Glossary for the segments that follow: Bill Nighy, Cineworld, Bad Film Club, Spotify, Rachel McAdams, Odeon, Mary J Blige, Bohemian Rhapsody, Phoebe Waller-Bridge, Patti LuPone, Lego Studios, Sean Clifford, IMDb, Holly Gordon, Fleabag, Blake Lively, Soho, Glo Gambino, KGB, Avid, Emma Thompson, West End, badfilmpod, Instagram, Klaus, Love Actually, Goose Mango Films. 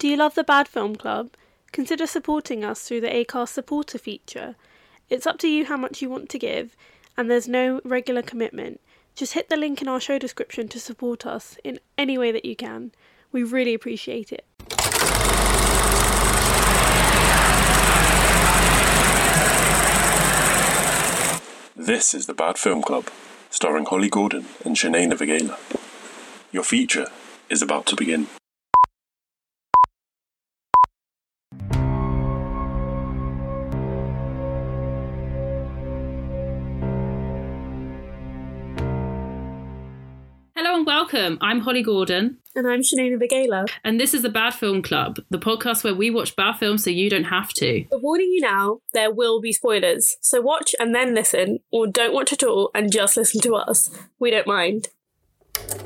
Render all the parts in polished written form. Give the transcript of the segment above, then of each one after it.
Do you love the Bad Film Club? Consider supporting us through the Acast supporter feature. It's up to you how much you want to give, and there's no regular commitment. Just hit the link in our show description to support us in any way that you can. We really appreciate it. This is the Bad Film Club, starring Holly Gordon and Shanina Begayla. Your feature is about to begin. Hello and welcome. I'm Holly Gordon. And I'm Shanina Begayla. And this is the Bad Film Club, the podcast where we watch bad films so you don't have to. We're warning you now, there will be spoilers. So watch and then listen, or don't watch at all and just listen to us. We don't mind. Hello!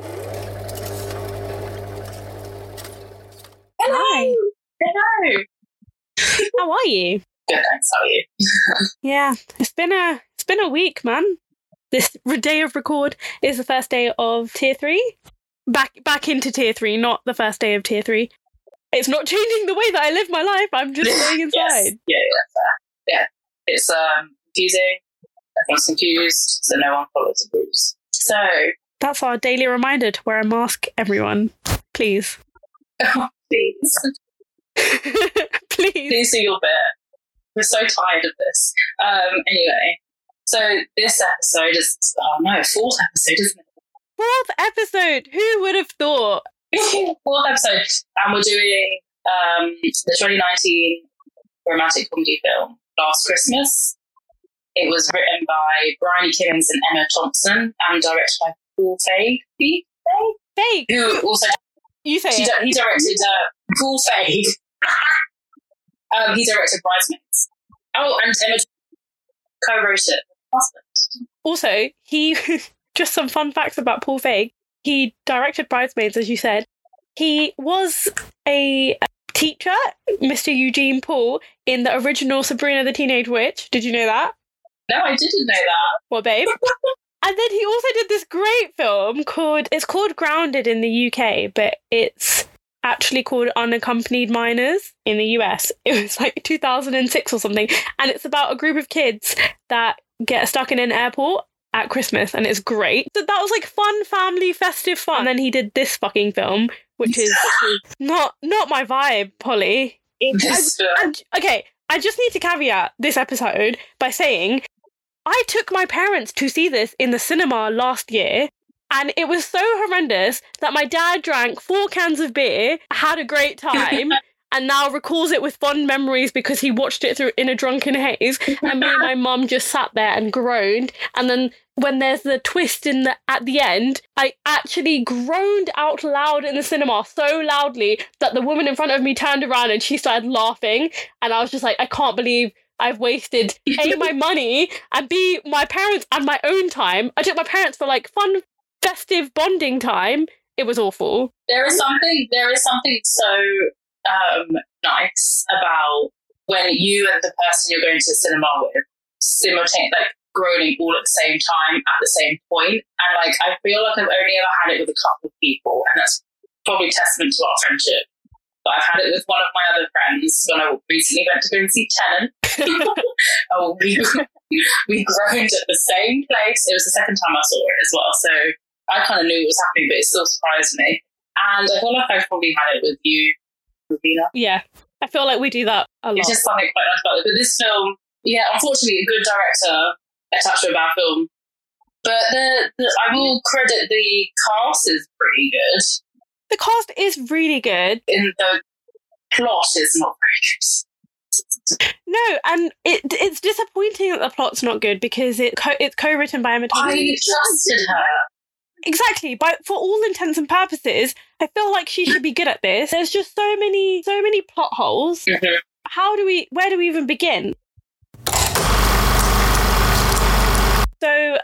Hi. Hello! How are you? Good, thanks. How are you? Yeah, it's been a week, man. This day of record is the first day of Tier 3. Back into Tier 3, not the first day of Tier 3. It's not changing the way that I live my life. I'm just going inside. Yes. Yeah. It's confusing. Everyone's confused, so no one follows the rules. So that's our daily reminder to wear a mask, everyone. Please. Oh, please. Please. Please do your bit. We're so tired of this. Anyway. So this episode is, fourth episode, isn't it? Fourth episode! Who would have thought? Fourth episode. And we're doing the 2019 romantic comedy film, Last Christmas. It was written by Brian Killings and Emma Thompson and directed by Paul Feig. Feig? Who also... You say it. He directed Paul Feig. He directed Bridesmaids. Oh, and Emma co-wrote it. Also, he just some fun facts about Paul Feig. He directed Bridesmaids, as you said. He was a teacher, Mr. Eugene Paul, in the original Sabrina the Teenage Witch. Did you know that? No, I didn't know that. Well, babe. And then he also did this great film called Grounded in the UK, but it's actually called Unaccompanied Minors in the US. It was like 2006 or something. And it's about a group of kids that get stuck in an airport at Christmas, and it's great. So that was like fun, family, festive fun. And then he did this fucking film, which is not my vibe, Polly. I just need to caveat this episode by saying I took my parents to see this in the cinema last year, and it was so horrendous that my dad drank 4 cans of beer, had a great time, and now recalls it with fond memories because he watched it through in a drunken haze, and me and my mum just sat there and groaned. And then when there's the twist at the end, I actually groaned out loud in the cinema so loudly that the woman in front of me turned around and she started laughing, and I was just like, I can't believe I've wasted A, my money, and B, my parents and my own time. I took my parents for like fun, festive bonding time. It was awful. There is something so nice about when you and the person you're going to the cinema with simultaneously, like, groaning all at the same time at the same point. And like, I feel like I've only ever had it with a couple of people, and that's probably testament to our friendship. But I've had it with one of my other friends when I recently went to go and see Tenet. Oh, we groaned at the same place. It was the second time I saw it as well, so I kind of knew it was happening, but it still surprised me. And I feel like I've probably had it with you, Ravina. Yeah, I feel like we do that a lot. It's just something quite nice about it. But this film, yeah, unfortunately, a good director attached to a bad film. But I will credit the cast is pretty good. The cast is really good. And the plot is not very good. No, and it's disappointing that the plot's not good because it's co-written by Emma Thompson. I trusted her. Exactly, but for all intents and purposes, I feel like she should be good at this. There's just so many plot holes. Mm-hmm. Where do we even begin? So,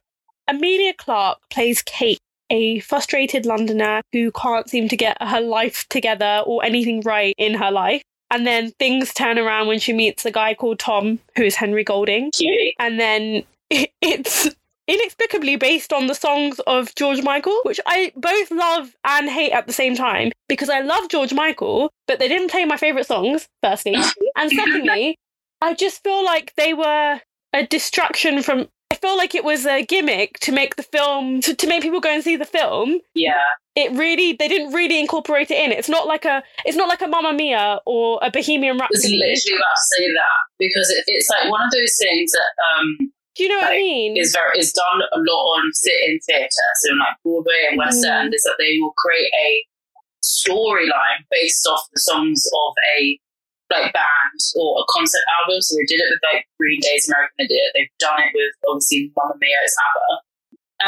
Emilia Clarke plays Kate, a frustrated Londoner who can't seem to get her life together or anything right in her life. And then things turn around when she meets a guy called Tom, who is Henry Golding. Cute. And then it's... inexplicably based on the songs of George Michael, which I both love and hate at the same time, because I love George Michael, but they didn't play my favourite songs, firstly. And secondly, I just feel like they were a distraction from... I feel like it was a gimmick to make the film, to make people go and see the film. Yeah. It really, they didn't really incorporate it in. It's not like a Mamma Mia or a Bohemian Rhapsody. I was literally about to say that, because it's like one of those things that, do you know what I mean? It's done a lot on sit-in theatre, so like Broadway and West End, is that they will create a storyline based off the songs of a like band or a concept album. So they did it with like Green Day's American Idiot. They've done it with obviously Mamma Mia's ABBA,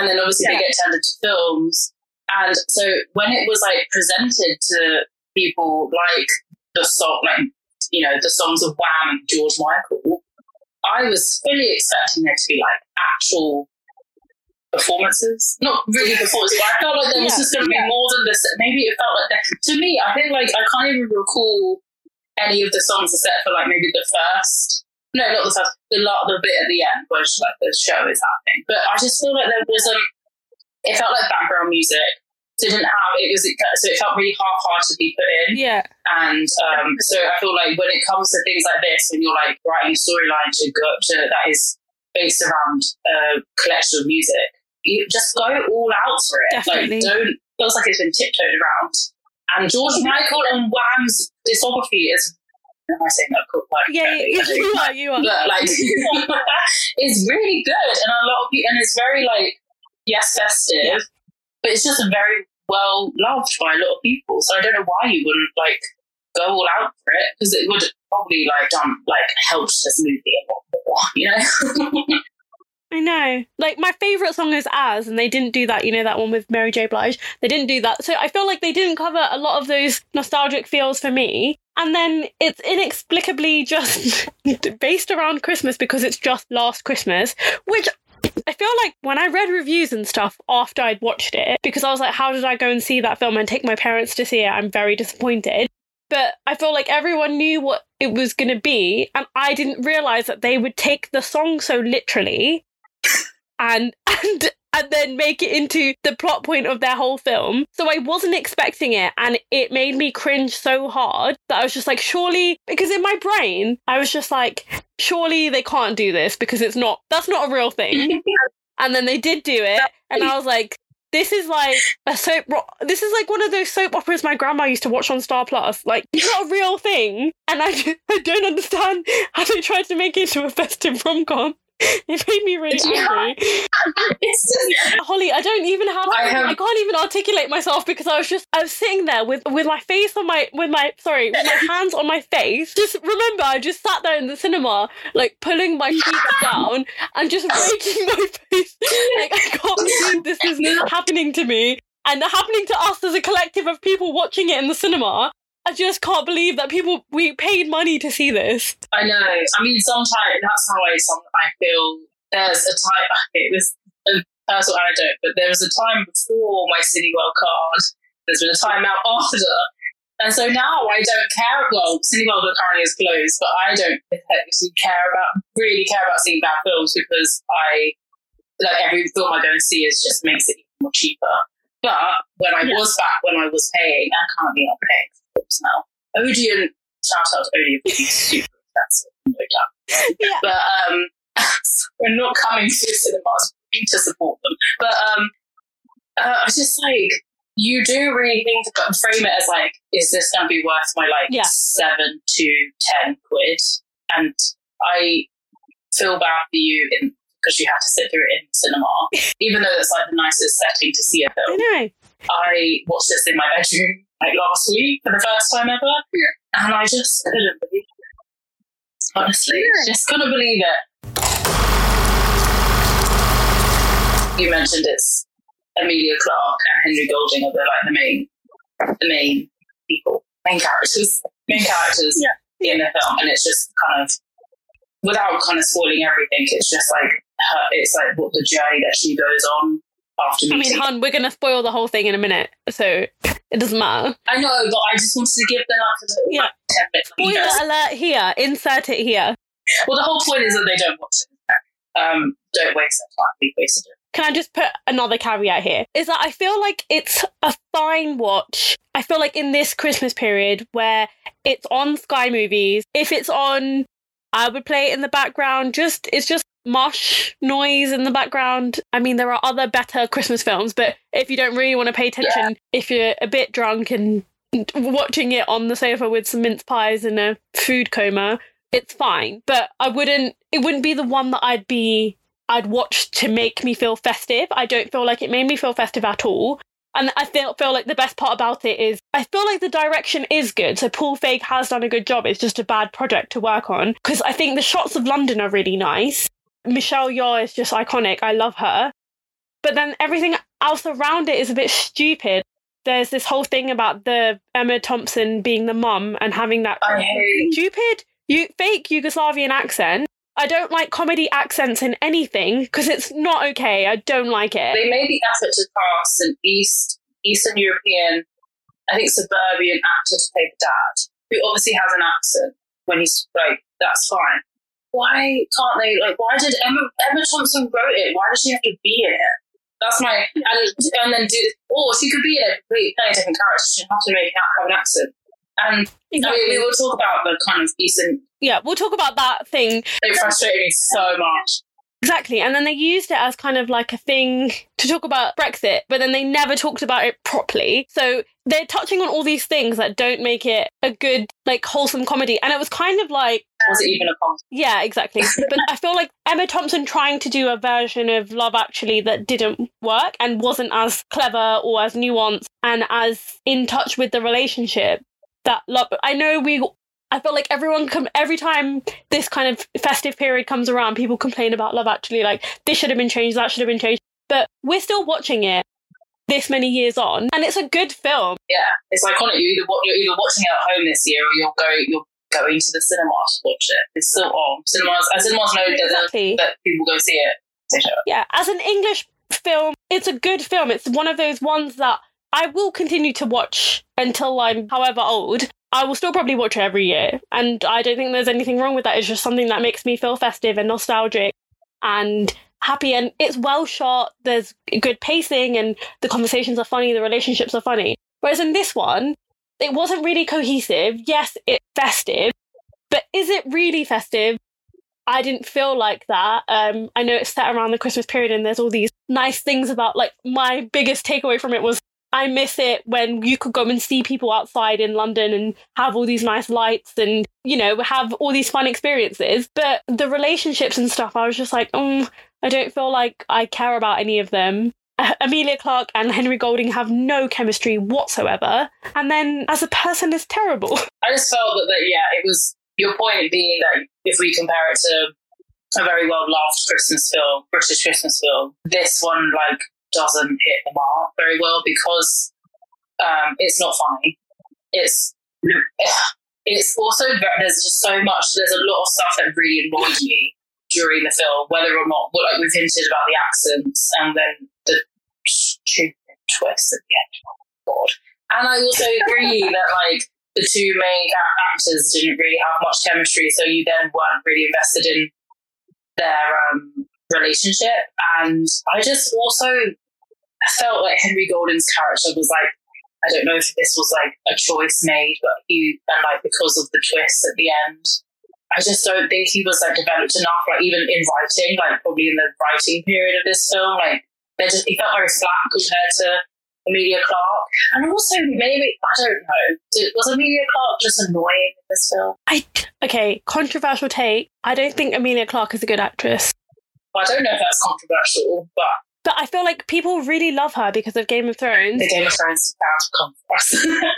and then obviously they get turned into films. And so when it was like presented to people like the song, like you know the songs of Wham and George Michael, I was fully expecting there to be like actual performances, not really performances. But I felt like there was just going to be more than this. Maybe it felt like that to me. I think like I can't even recall any of the songs except for like maybe the first. No, not the first. The bit at the end where just, like the show is happening. But I just feel like there wasn't. It felt like background music. It felt really half-heartedly put in. Yeah. And so I feel like when it comes to things like this, when you're like writing a storyline that is based around a collection of music, you just go all out for it. Definitely. Like feels like it's been tiptoed around. And George Michael and Wham's discography is, am I saying that? You are. But like, it's really good, and a lot of people, and it's very like festive. Yeah. But it's just very well loved by a lot of people, so I don't know why you wouldn't like go all out for it, because it would probably like help this movie a lot more, you know. I know. Like my favourite song is "As," and they didn't do that. You know that one with Mary J. Blige. They didn't do that, so I feel like they didn't cover a lot of those nostalgic feels for me. And then it's inexplicably just based around Christmas because it's just Last Christmas, which. I feel like when I read reviews and stuff after I'd watched it, because I was like, how did I go and see that film and take my parents to see it? I'm very disappointed. But I feel like everyone knew what it was going to be, and I didn't realise that they would take the song so literally and then make it into the plot point of their whole film. So I wasn't expecting it, and it made me cringe so hard that I was just like, surely... Because in my brain, I was just like, surely they can't do this because that's not a real thing. And then they did do it, and I was like, this is like one of those soap operas my grandma used to watch on Star Plus. Like, it's not a real thing, and I don't understand how they tried to make it into a festive rom-com. It made me really angry. Holly, I can't even articulate myself because I was sitting there with my face on my with my hands on my face. Just remember, I just sat there in the cinema, like pulling my cheeks down and just raking my face. Like I can't believe this is happening to me and happening to us as a collective of people watching it in the cinema. I just can't believe that we paid money to see this. I know. I mean, sometimes that's how I feel. There's a time, it was a personal anecdote, but there was a time before my Cineworld card. There's been a time now after. And so now I don't care. Well, Cineworld currently is closed, but I don't really care about seeing bad films, because every film I go and see is just makes it even more cheaper. But when I was back, when I was paying, I can't be not paying. Now, Odeon, shout out to Odeon, super expensive, no doubt. Yeah. But we're not coming to cinemas to support them. But I was just like, you do really think about frame it as like, is this going to be worth my like 7 to 10 quid? And I feel bad for you because you had to sit through it in cinema, even though it's like the nicest setting to see a film. I know. I watched this in my bedroom like last week for the first time ever, and I just couldn't believe it. Honestly, just couldn't believe it. You mentioned it's Emilia Clarke and Henry Golding are the main people, main characters in the film, and it's just kind of without kind of spoiling everything. It's just like it's like what the journey that she goes on. I mean, hon, we're going to spoil the whole thing in a minute, so it doesn't matter. I know, but I just wanted to give them like 10 minutes. Spoiler alert here. Insert it here. Well, the whole point is that they don't watch it. Don't waste their time. We've wasted it. Can I just put another caveat here? Is that I feel like it's a fine watch. I feel like in this Christmas period where it's on Sky Movies, if it's on, I would play it in the background. It's just mush noise in the background. I mean, there are other better Christmas films, but if you don't really want to pay attention, if you're a bit drunk and watching it on the sofa with some mince pies and a food coma, it's fine. But I wouldn't, it wouldn't be the one that I'd watch to make me feel festive. I don't feel like it made me feel festive at all. And I feel like the best part about it is I feel like the direction is good. So Paul Feig has done a good job. It's just a bad project to work on, because I think the shots of London are really nice. Michelle Yeoh is just iconic. I love her. But then everything else around it is a bit stupid. There's this whole thing about the Emma Thompson being the mum and having that stupid fake Yugoslavian accent. I don't like comedy accents in anything because it's not okay. I don't like it. They made the effort to cast an Eastern European, I think suburban actor to play the dad, who obviously has an accent when he's like, that's fine. Why can't they, like, why did Emma Thompson wrote it? Why does she have to be in it? That's my, and then do this. Oh, she could be in a completely different character. She doesn't have to make an accent. And exactly. We will talk about the kind of decent... Yeah, we'll talk about that thing. It frustrated me so much. Exactly. And then they used it as kind of like a thing to talk about Brexit, but then they never talked about it properly. So they're touching on all these things that don't make it a good, like, wholesome comedy. And it was kind of like... Was it even a comedy? Yeah, exactly. But I feel like Emma Thompson trying to do a version of Love Actually that didn't work and wasn't as clever or as nuanced and as in touch with the relationship. That love, I feel like every time this kind of festive period comes around, people complain about Love Actually, like, this should have been changed, that should have been changed. But we're still watching it this many years on, and it's a good film. Yeah, it's iconic. You're either watching it at home this year, or you're going to the cinema to watch it. It's still on cinemas. As cinemas know exactly that people go see it. They show it. Yeah, as an English film, it's a good film. It's one of those ones that I will continue to watch until I'm however old. I will still probably watch it every year. And I don't think there's anything wrong with that. It's just something that makes me feel festive and nostalgic and happy. And it's well shot. There's good pacing and the conversations are funny. The relationships are funny. Whereas in this one, it wasn't really cohesive. Yes, it's festive. But is it really festive? I didn't feel like that. I know it's set around the Christmas period and there's all these nice things about, like, my biggest takeaway from it was I miss it when you could go and see people outside in London and have all these nice lights and, you know, have all these fun experiences. But the relationships and stuff, I was just like, I don't feel like I care about any of them. Emilia Clarke and Henry Golding have no chemistry whatsoever. And then as a person, it's terrible. I just felt that it was your point being that if we compare it to a very well-loved Christmas film, British Christmas film, this one, like, doesn't hit the mark very well because it's not funny. It's also, there's just so much, there's a lot of stuff that really annoyed me during the film, whether or not, like, we've hinted about the accents and then the stupid twist at the end. Oh, God. And I also agree that, like, the two main actors didn't really have much chemistry, so you then weren't really invested in their relationship. And I just also felt like Henry Golding's character was like, I don't know if this was like a choice made, but because of the twist at the end, I just don't think he was like developed enough, like even in writing, like probably in the writing period of this film, like he felt very flat compared to Emilia Clarke. And also maybe, I don't know, was Emilia Clarke just annoying in this film? Okay, controversial take. I don't think Emilia Clarke is a good actress. I don't know if that's controversial, but I feel like people really love her because of Game of Thrones. The Game of Thrones is bound to come for us.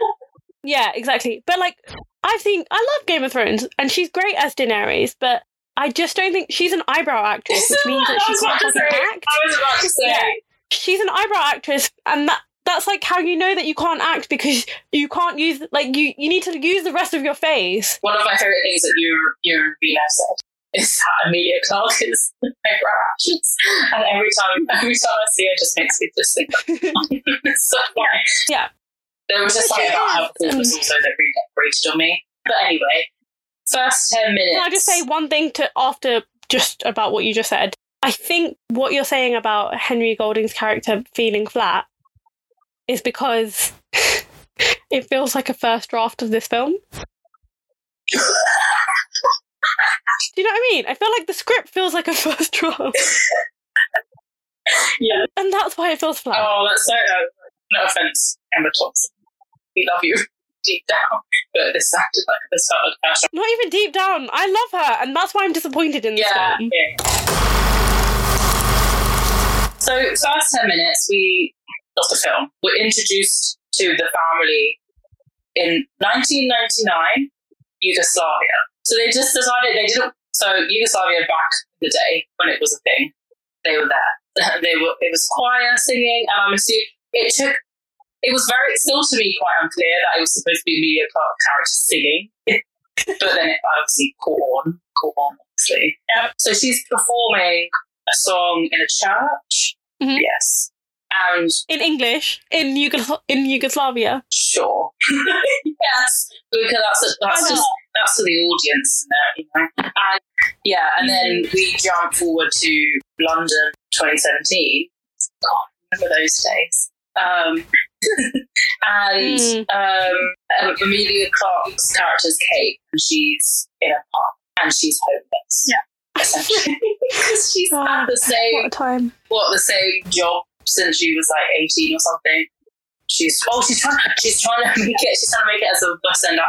Yeah, exactly. But like, I love Game of Thrones, and she's great as Daenerys, but I just don't think she's an eyebrow actress, which means that she can't fucking act. I was about to say, yeah, she's an eyebrow actress, and that's like how you know that you can't act, because you can't use, like, you need to use the rest of your face. One of my favorite things that you said is that Emilia Clarke is my actress, and every time I see her, it just makes me just think, it's so funny. Yeah. There was just something about her performance also that really grated on me. But anyway, first 10 minutes. Can I just say one thing to after just about what you just said? I think what you're saying about Henry Golding's character feeling flat is because it feels like a first draft of this film. Do you know what I mean? I feel like the script feels like a first draft. Yeah. And that's why it feels flat. Oh, that's so... no offence, Emma Thompson. We love you deep down. But this acted like the start of fashion. Not even deep down. I love her, and that's why I'm disappointed in this film. Yeah. So, first 10 minutes of the film, we're introduced to the family in 1999, Yugoslavia. So they just decided they didn't... So Yugoslavia back in the day, when it was a thing, they were there. It was choir singing, and I'm assuming it was very, still to me, quite unclear that it was supposed to be Emilia Clarke character singing. But then it obviously caught on, obviously. Yeah. So she's performing a song in a church. Mm-hmm. Yes. And in English, in Yugoslavia. Sure. Yes. Because that's for the audience in there, you know. And yeah, and then we jump forward to London 2017. God, I remember those days. And Emilia Clarke's character's Kate, and she's in a park and she's homeless. Yeah. Essentially. Because she's had the same job since she was like 18 or something. She's trying to make it as a West End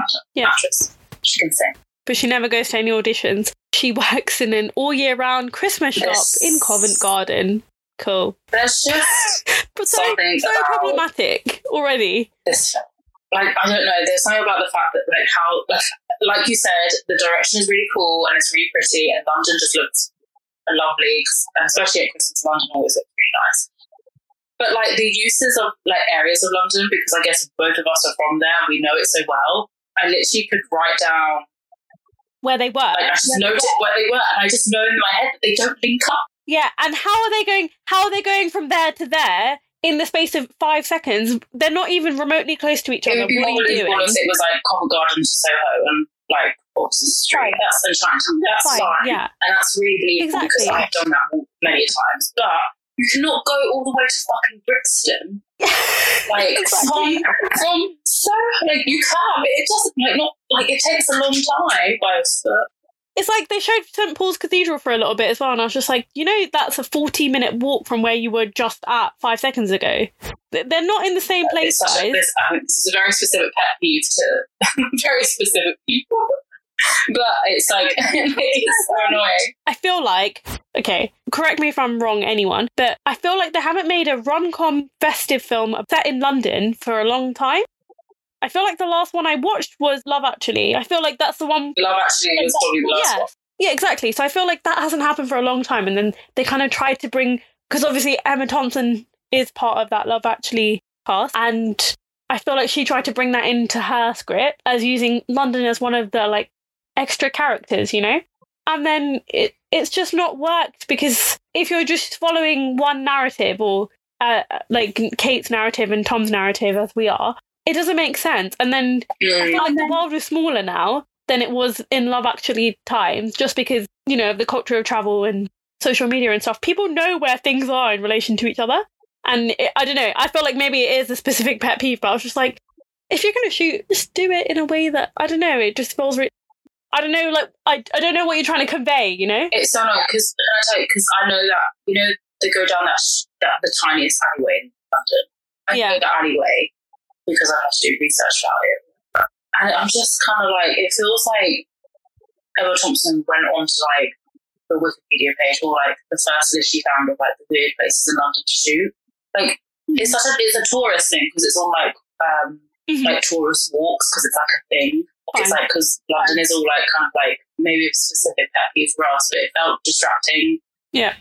actress. She can sing. But she never goes to any auditions. She works in an all year round Christmas shop in Covent Garden. Cool. There's just something so problematic already. This film. Like, I don't know, there's something about the fact that like you said, the direction is really cool and it's really pretty, and London just looks lovely, and especially at Christmas, London always looks really nice. But like the uses of like areas of London, because I guess both of us are from there and we know it so well, I literally could write down where they were. Like, I just noted where they were, and I just know in my head that they don't link up. Yeah, and how are they going from there to there in the space of 5 seconds? They're not even remotely close to each other. It was like Covent Garden to Soho and like Oxford Street. Right. That's enchanting. That's fine. Yeah. And that's really exactly. Because I've done that many times. But you cannot go all the way to fucking Brixton. Like exactly. from Soho. Like you can, but it doesn't it takes a long time by a foot. It's like they showed St. Paul's Cathedral for a little bit as well, and I was just like, you know, that's a 40-minute walk from where you were just at 5 seconds ago. They're not in the same place, guys. This is a very specific pet peeve to very specific people. But it's like, it's so annoying. I feel like, okay, correct me if I'm wrong, anyone, but I feel like they haven't made a rom-com festive film set in London for a long time. I feel like the last one I watched was Love Actually. I feel like that's the one... Love Actually was probably the last one. Yeah, exactly. So I feel like that hasn't happened for a long time. And then they kind of tried to bring... Because obviously Emma Thompson is part of that Love Actually cast. And I feel like she tried to bring that into her script as using London as one of the, like, extra characters, you know? And then it's just not worked, because if you're just following one narrative or, like, Kate's narrative and Tom's narrative, as we are... It doesn't make sense. And then I feel like the world is smaller now than it was in Love Actually times, just because, you know, of the culture of travel and social media and stuff. People know where things are in relation to each other. And I don't know, I feel like maybe it is a specific pet peeve, but I was just like, if you're going to shoot, just do it in a way that, I don't know, it just feels... I don't know, like, I don't know what you're trying to convey, you know? It's so annoying, because I know that, you know, they go down the tiniest alleyway in London. I know that alleyway, because I have to do research about it. And I'm just kind of like, it feels like Emma Thompson went on to like the Wikipedia page or like the first list she found of like the weird places in London to shoot. Like it's a tourist thing, because it's on like like tourist walks, because it's like a thing. It's like, because London is all like kind of like maybe a specific pet peeve for us, but it felt distracting. Yeah.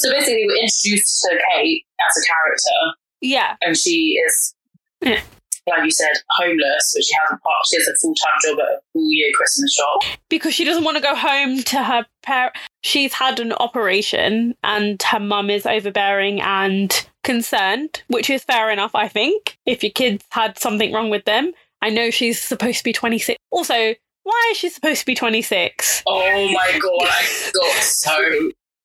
So basically, we're introduced to Kate as a character. Yeah. And she is, like you said, homeless, but she has a full-time job at a all-year Christmas shop. Because she doesn't want to go home to her parents. She's had an operation, and her mum is overbearing and concerned, which is fair enough, I think, if your kids had something wrong with them. I know she's supposed to be 26. Also, why is she supposed to be 26? Oh my God, I got so...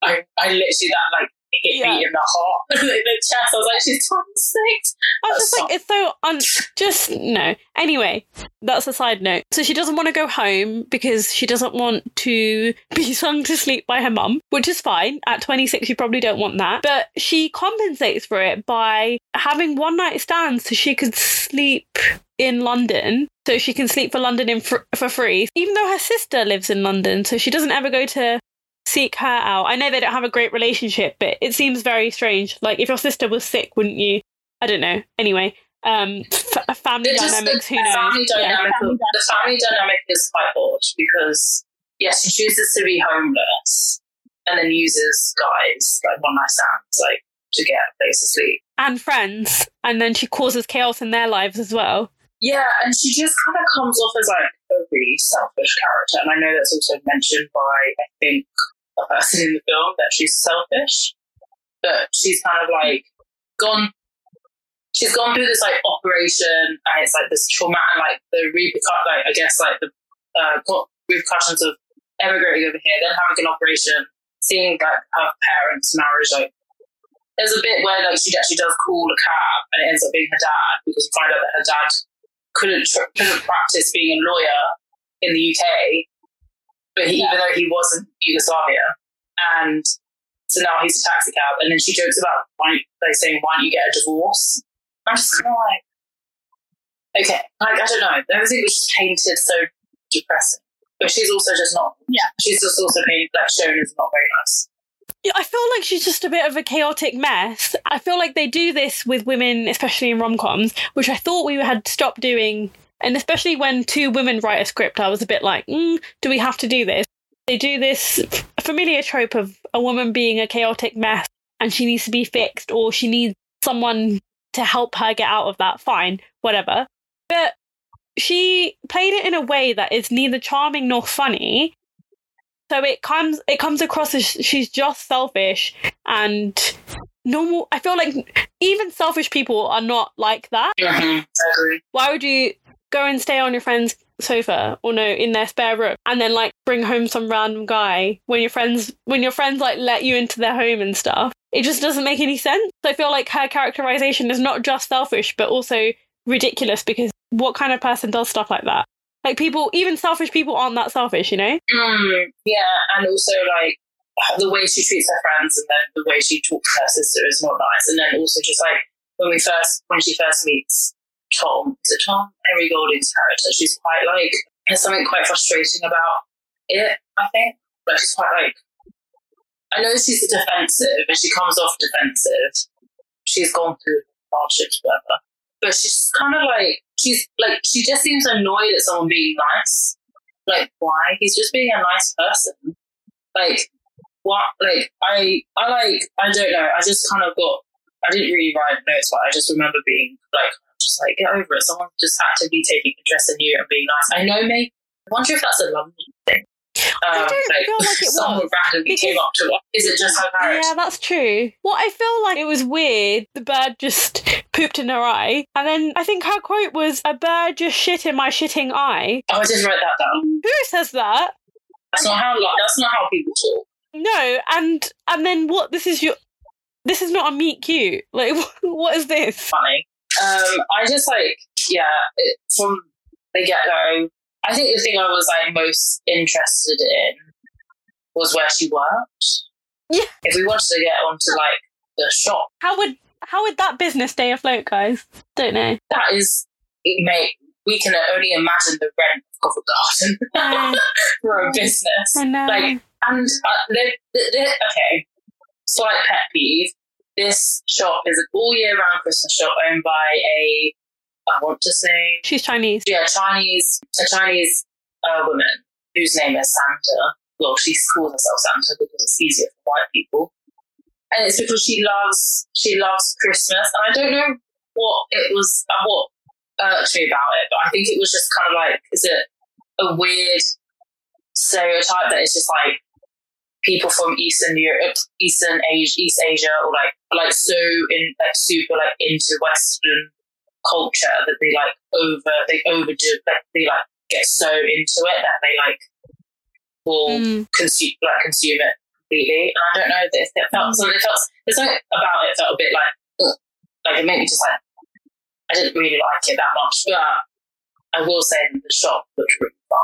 I literally, that like, hit me in the heart, in the chest. I was like, she's 26. I was just like, it's so... just, no. Anyway, that's a side note. So she doesn't want to go home because she doesn't want to be sung to sleep by her mum, which is fine. At 26, you probably don't want that. But she compensates for it by having one night stands so she could sleep in London. So she can sleep for London for free, even though her sister lives in London. So she doesn't ever go to seek her out. I know they don't have a great relationship, but it seems very strange. Like, if your sister was sick, wouldn't you? I don't know. Anyway, family dynamics, who knows? The family dynamic is quite odd because, she chooses to be homeless and then uses guys, like, one night stands, like, to get a place to sleep. And friends. And then she causes chaos in their lives as well. Yeah, and she just kind of comes off as, like, a really selfish character. And I know that's also mentioned by, I think, a person in the film, that she's selfish. But she's kind of, like, she's gone through this, like, operation, and it's, like, this trauma, and, like, the repercussions, like, I guess, like, the repercussions of emigrating over here, then having an operation, seeing, like, her parents' marriage, like, there's a bit where, like, she actually does call a cab, and it ends up being her dad, because you find out that her dad couldn't practice being a lawyer in the UK, but even though he was in Yugoslavia, and so now he's a taxi cab. And then she jokes about saying, "Why don't you get a divorce?" I'm just kind of like, okay, like, I don't know. Everything was just painted so depressing, but she's also just not. Yeah, she's just also painted like shown as not very nice. Yeah, I feel like she's just a bit of a chaotic mess. I feel like they do this with women, especially in rom-coms, which I thought we had stopped doing. And especially when two women write a script, I was a bit like, do we have to do this? They do this familiar trope of a woman being a chaotic mess and she needs to be fixed, or she needs someone to help her get out of that. Fine, whatever. But she played it in a way that is neither charming nor funny. So it comes across as she's just selfish and normal. I feel like even selfish people are not like that. Mm-hmm. Why would you go and stay on your friend's sofa in their spare room and then like bring home some random guy when your friends like let you into their home and stuff? It just doesn't make any sense. So I feel like her characterization is not just selfish but also ridiculous, because what kind of person does stuff like that? Like, people, even selfish people aren't that selfish, you know? Mm, yeah, and also, like, the way she treats her friends and then the way she talks to her sister is not nice. And then also just, like, when she first meets Tom, is it Tom? Henry Golding's character, she's quite, like, there's something quite frustrating about it, I think. But she's quite, like, I know she's defensive and she comes off defensive. She's gone through hardships, whatever. But she's kind of like, she just seems annoyed at someone being nice. Like, why? He's just being a nice person. Like, what? Like, I don't know. I just kind of got, I didn't really write notes, but I just remember being like, just like, get over it. Someone's just actively taking interest in you and being nice. I know, maybe, I wonder if that's a London thing. I don't feel like it was. Someone randomly came up to us. Is it just her parents? Yeah, that's true. Well, I feel like it was weird. The bird just pooped in her eye. And then I think her quote was, "A bird just shit in my shitting eye." Oh, I didn't write that down. Who says that? That's not how people talk. No, and then what? This is not a meet cute. Like, what is this? Funny. I just like, yeah, from the get-go, I think the thing I was like most interested in was where she worked. Yeah. If we wanted to get onto like the shop, how would that business stay afloat, guys? Don't know. That is, mate. We can only imagine the rent of Covent Garden for a business. I know. Like, and they're okay. Slight pet peeve. This shop is an all year round Christmas shop owned by a, I want to say, she's Chinese. Yeah, a Chinese woman whose name is Santa. Well, she calls herself Santa because it's easier for white people, and it's because she loves Christmas. And I don't know what it was, what irked me about it, but I think it was just kind of like, is it a weird stereotype that it's just like people from Eastern Europe, East Asia, or like so in like super like into Western culture that they like overdo, like they like get so into it that they like will consume it completely. And I don't know if it felt something. There's something about it felt a bit like ugh. Like it made me just like I didn't really like it that much, but I will say that the shot looked really fun.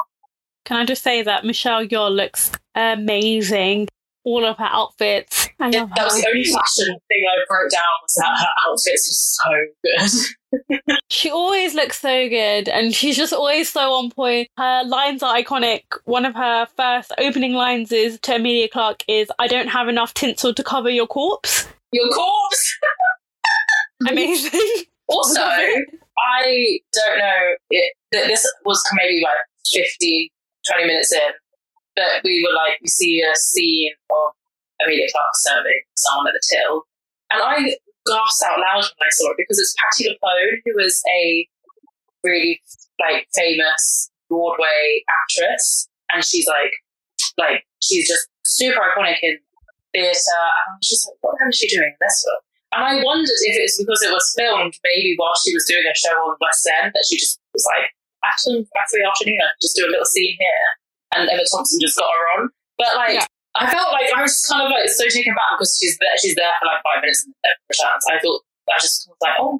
Can I just say that Michelle Yeoh looks amazing. All of her outfits. That was the only fashion thing I broke down was that her outfits were so good. She always looks so good and she's just always so on point. Her lines are iconic. One of her first opening lines is to Emilia Clarke is, "I don't have enough tinsel to cover your corpse." Your corpse? Amazing. Also, I don't know, this was maybe like 20 minutes in, but we see a scene of Emilia Clarke serving someone at the till. And I gasped out loud when I saw it because it's Patti LuPone, who is a really like famous Broadway actress. And she's like she's just super iconic in theatre. And I'm just like, what the hell is she doing in this film? And I wondered if it's because it was filmed maybe while she was doing a show on West End that she just was like, actually, back for the afternoon, I just do a little scene here. And Emma Thompson just got her on. But like, yeah. I felt like I was just kind of like so taken back because she's there for like 5 minutes and then returns. I just was like, oh.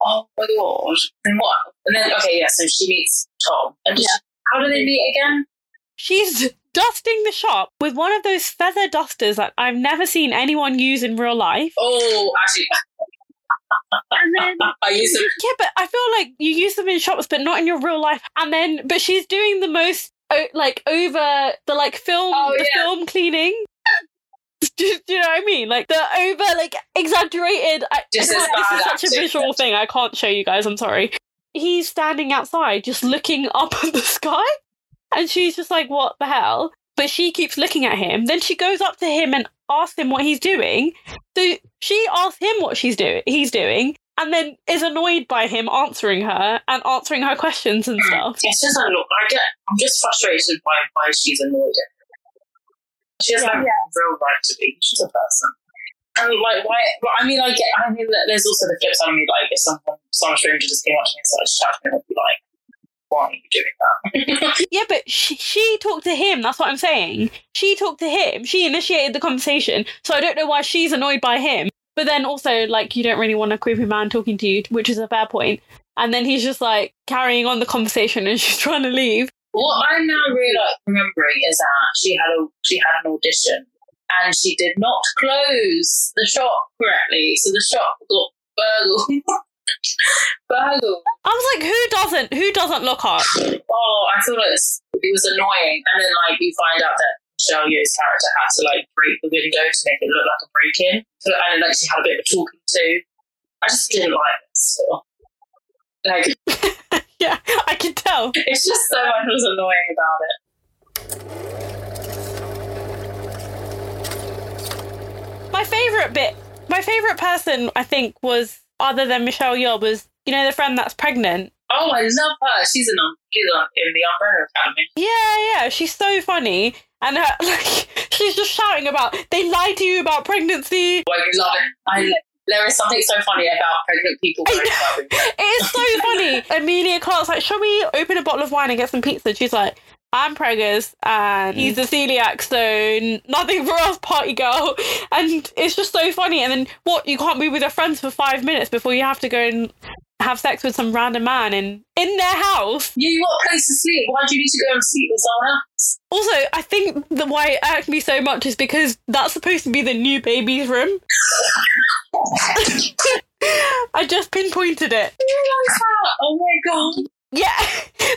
Oh my God. And what? And then, okay, yeah, so she meets Tom. And yeah. How do they meet again? She's dusting the shop with one of those feather dusters that I've never seen anyone use in real life. Oh, actually... And then I use them. Yeah, but I feel like you use them in shops, but not in your real life. And then, but she's doing the most like over the like film, film cleaning. Do you know what I mean? Like the over like exaggerated. This is such a visual thing. I can't show you guys. I'm sorry. He's standing outside, just looking up at the sky, and she's just like, "What the hell?" But she keeps looking at him. Then she goes up to him and asks him what he's doing. So she asks him what he's doing, and then is annoyed by him answering her and answering her questions and stuff. It's just I'm just frustrated by why she's annoyed at her. She has no real right to be. She's a person. And like why? Well, I mean that there's also the flip side of me. Like if some stranger just came up to me and started chatting, I'd be like, why are you doing that? Yeah, but she talked to him. That's what I'm saying. She talked to him. She initiated the conversation. So I don't know why she's annoyed by him. But then also, like, you don't really want a creepy man talking to you, which is a fair point. And then he's just, like, carrying on the conversation and she's trying to leave. What I'm now really remembering is that she had an audition and she did not close the shop correctly. So the shop got burgled. I was like, who doesn't look up? Oh, I feel like it was annoying. And then like you find out that Michelle Yeoh's character had to like break the window to make it look like a break-in. And then like she had a bit of a talking to. I just didn't like it still. Like yeah, I can tell. It's just so much was annoying about it. My favourite person I think was other than Michelle Yeoh was, you know, the friend that's pregnant. Oh, I love her. She's in the Umbrella Academy. Yeah. She's so funny. And her, like, she's just shouting about, they lie to you about pregnancy. Well, you love it. There is something so funny about pregnant people. It is so funny. Emilia Clarke's like, shall we open a bottle of wine and get some pizza? She's like, I'm preggers and he's a celiac, so nothing for us, party girl. And it's just so funny. And then what? You can't be with your friends for 5 minutes before you have to go and have sex with some random man in their house. You got a place to sleep. Why do you need to go and sleep with someone else? Also, I think the why it irked me so much is because that's supposed to be the new baby's room. I just pinpointed it. You realize that? Oh my God. Yeah,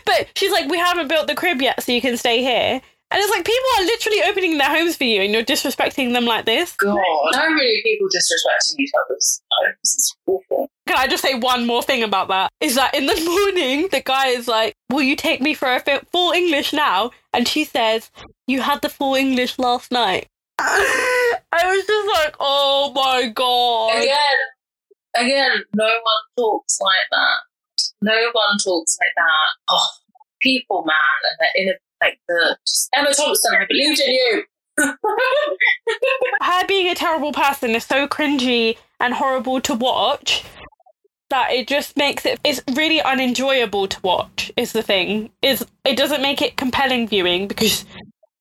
but she's like, we haven't built the crib yet, so you can stay here. And it's like, people are literally opening their homes for you and you're disrespecting them like this. God, how many people disrespecting each other's homes? It's awful. Can I just say one more thing about that? Is that in the morning, the guy is like, will you take me for a full English now? And she says, you had the full English last night. I was just like, oh my God. Again, no one talks like that. No one talks like that. Oh, people, man, and they're in a, like the just, Emma Thompson. I believed in you. Her being a terrible person is so cringy and horrible to watch. that it just makes it, it's really unenjoyable to watch is the thing. Is it doesn't make it compelling viewing because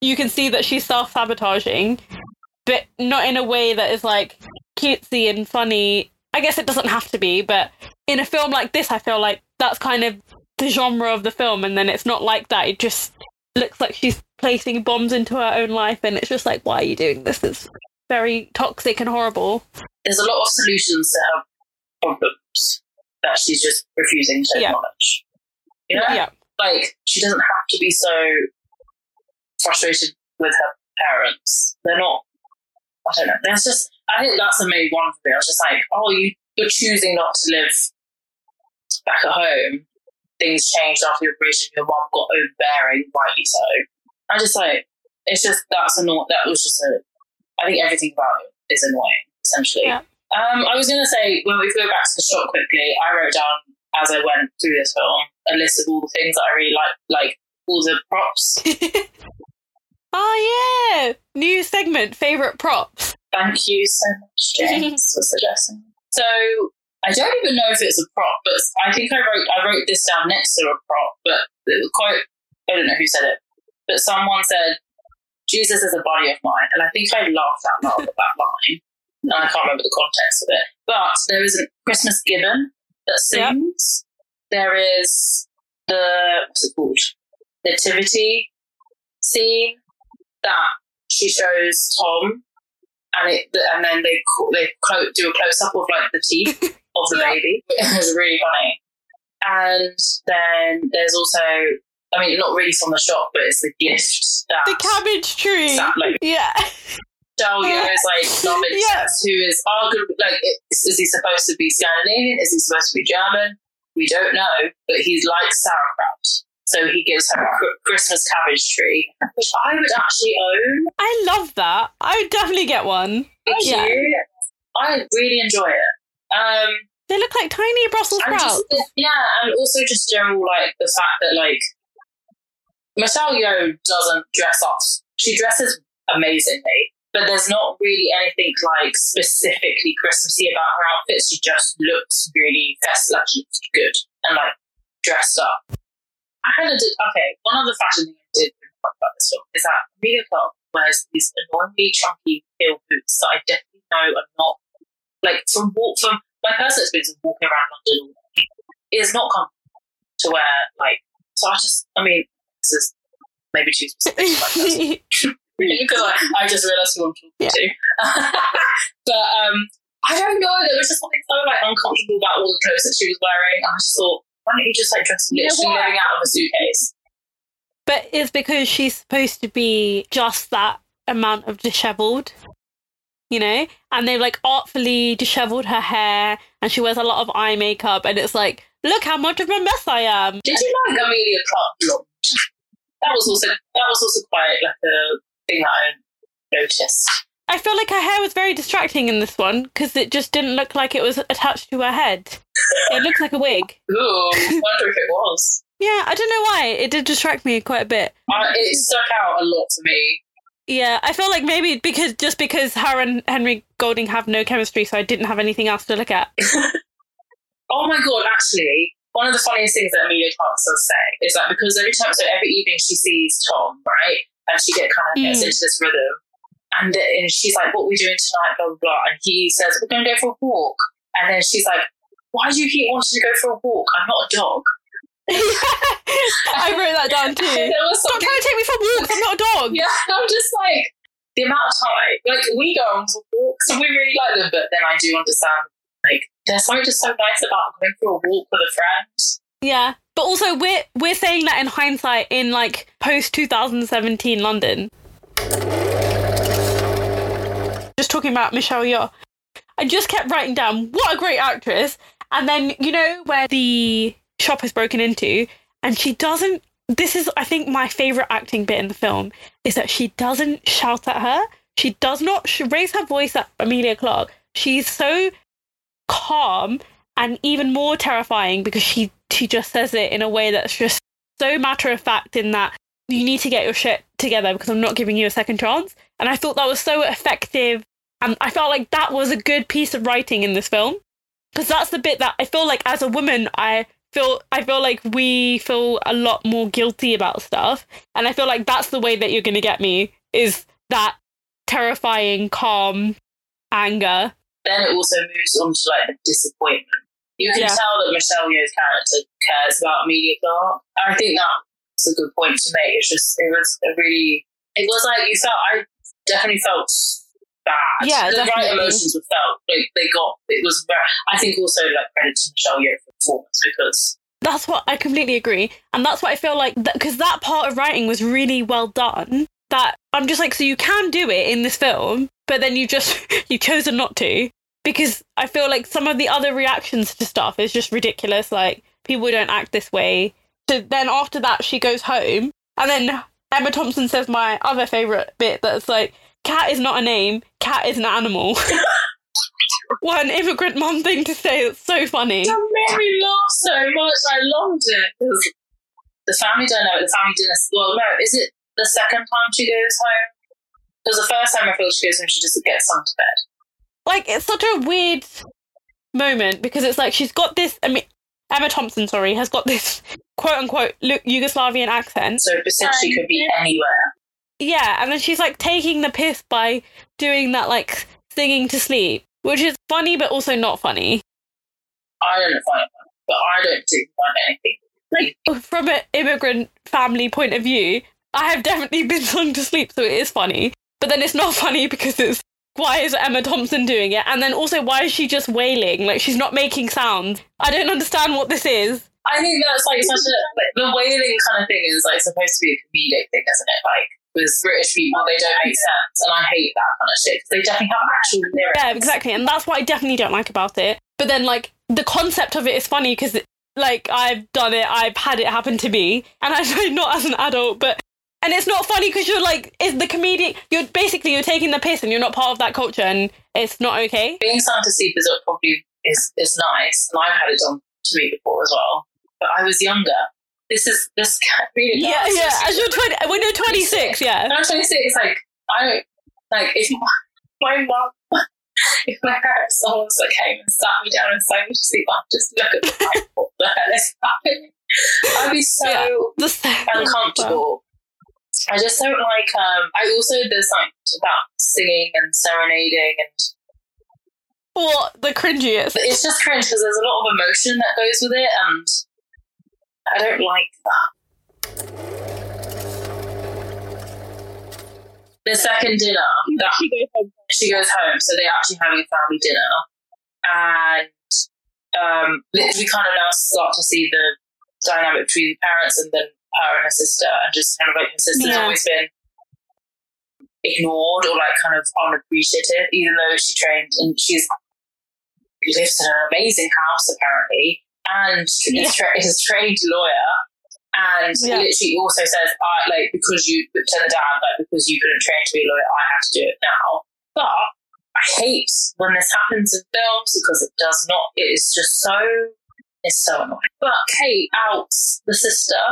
you can see that she's self-sabotaging, but not in a way that is like cutesy and funny. I guess it doesn't have to be, but in a film like this, I feel like that's kind of the genre of the film, and then it's not like that. It just looks like she's placing bombs into her own life, and it's just like, why are you doing this? It's very toxic and horrible. There's a lot of solutions to her problems that she's just refusing to acknowledge. You know? Yeah. Like, she doesn't have to be so frustrated with her parents. They're not, I don't know. There's just, I think that's the main one for me. I was just like, oh, you're choosing not to live back at home. Things changed after your operation. Your mom got overbearing, rightly so. I just like, it's just, that's annoying. That was just a, I think everything about it is annoying, essentially. Yeah. I was going to say, well, if we go back to the shot quickly, I wrote down, as I went through this film, a list of all the things that I really like all the props. Oh, yeah! New segment, favourite props. Thank you so much, James, for suggesting. So, I don't even know if it's a prop, but I think I wrote this down next to a prop, but it was quite, I don't know who said it, but someone said, Jesus is a body of mine, and I think I laughed out loud at that line. And I can't remember the context of it. But there is a Christmas Gibbon that sings. Yep. There is the, what's it called? Nativity scene that she shows Tom, and then they do a close-up of like the teeth of the baby. It was really funny. And then there's also, I mean, not really from the shop, but it's the gift that... The cabbage tree. Exactly. Yeah. Michelle Yeoh is like, who is arguably, like, is he supposed to be Scandinavian? Is he supposed to be German? We don't know, but he's like sauerkraut. So he gives her a Christmas cabbage tree, which I would actually own. I love that. I would definitely get one. Thank you. I really enjoy it. They look like tiny Brussels sprouts. And also just general, like, the fact that, like, Michelle Yeoh doesn't dress up. She dresses amazingly, but there's not really anything like specifically Christmassy about her outfits. She just looks really festive, like, good, and like dressed up. One other fashion thing I did about this film is that Emilia Clarke wears these annoyingly chunky heel boots that I definitely know are not, like, from my personal experience of walking around London all day, it is not comfortable to wear, like, so this is maybe too specific because I just realised who I'm talking to. But I don't know, there was just something so like uncomfortable about all the clothes that she was wearing. I just thought, why don't you just like dress literally living out of a suitcase? But it's because she's supposed to be just that amount of dishevelled, you know? And they've like artfully dishevelled her hair, and she wears a lot of eye makeup, and it's like, look how much of a mess I am. Did you like Emilia Clarke? That was also quite like a thing that I noticed. I feel like her hair was very distracting in this one because it just didn't look like it was attached to her head. It looked like a wig. Ooh, I wonder if it was. Yeah, I don't know why. It did distract me quite a bit. It stuck out a lot to me. Yeah, I feel like maybe because her and Henry Golding have no chemistry, so I didn't have anything else to look at. Oh my god, actually... One of the funniest things that Emilia Clarke does say is that because every evening she sees Tom, right? And she gets into this rhythm. And she's like, what are we doing tonight? Blah, blah, blah. And he says, we're going to go for a walk. And then she's like, why do you keep wanting to go for a walk? I'm not a dog. I wrote that down too. Stop trying to take me for walks. I'm not a dog. Yeah, I'm just like, the amount of time. Like, we go on for walks and we really like them, but then I do understand, like, there's something just so nice about going for a walk with a friend. Yeah, but also we're saying that in hindsight in like post 2017 London. Just talking about Michelle Yeoh, I just kept writing down what a great actress, and then you know where the shop is broken into, and she doesn't. This is I think my favorite acting bit in the film is that she doesn't shout at her. She does not raise her voice at Emilia Clarke. She's so calm and even more terrifying because she just says it in a way that's just so matter of fact, in that you need to get your shit together because I'm not giving you a second chance. And I thought that was so effective, and I felt like that was a good piece of writing in this film. Because that's the bit that I feel like as a woman, I feel like we feel a lot more guilty about stuff. And I feel like that's the way that you're going to get me, is that terrifying, calm anger. Then it also moves on to like the disappointment. You can tell that Michelle Yeoh's character cares about Emilia Clarke. I think that's a good point to make. It's just, I definitely felt bad. Yeah, the right emotions were felt. Like they got, it was very, I think also like credit to Michelle Yeoh for performance, because that's what I completely agree. And that's what I feel like, because that part of writing was really well done. That I'm just like, so you can do it in this film, but then you chose not to. Because I feel like some of the other reactions to stuff is just ridiculous. Like, people don't act this way. So then after that, she goes home. And then Emma Thompson says my other favourite bit, that's like, cat is not a name, cat is an animal. What an immigrant mum thing to say. It's so funny. That made me laugh so much. I loved it. The family dynamic, the family dinner. Well, no, is it the second time she goes home? Because the first time I feel she goes home, she just gets sent to bed. Like, it's such a weird moment, because it's like she's got this... I mean, Emma Thompson, has got this quote-unquote Yugoslavian accent. So essentially she could be anywhere. Yeah, and then she's, like, taking the piss by doing that, like, singing to sleep, which is funny but also not funny. I don't find it funny, but I don't do anything. Like, from an immigrant family point of view, I have definitely been sung to sleep, so it is funny. But then it's not funny because it's... why is Emma Thompson doing it? And then also, why is she just wailing? Like, she's not making sound. I don't understand what this is. I think that's, like, such a... Like, the wailing kind of thing is, like, supposed to be a comedic thing, isn't it? Like, with British people, they don't make sense. And I hate that kind of shit, because they definitely have actual lyrics. Yeah, exactly. And that's what I definitely don't like about it. But then, like, the concept of it is funny, because, like, I've done it. I've had it happen to me. And I know not as an adult, but... And it's not funny because you're like, is the comedian, you're taking the piss and you're not part of that culture, and it's not okay. Being sung to sleep is probably is nice, and I've had it done to me before as well. But I was younger. This can't really. Yeah, yeah. As you're 20, when you're 26, yeah. When I'm 26, like if my mum, if my parents, someone came and sat me down and sang me to sleep, I'd just look at the like, what the hell is happening? I'd be so uncomfortable. I just don't like, I also, there's something about singing and serenading and... Well, the cringiest. It's just cringe because there's a lot of emotion that goes with it, and I don't like that. The second dinner, she goes home, so they're actually having a family dinner, and we kind of now start to see the dynamic between the parents and then her and her sister, and just kind of like her sister's always been ignored or like kind of unappreciated, even though she trained and she lives in an amazing house apparently, and is a trained lawyer, and literally also says, "I like because you to the dad, like because you couldn't train to be a lawyer, I have to do it now." But I hate when this happens in films because it does not. It is just so it's so annoying. But Kate outs the sister.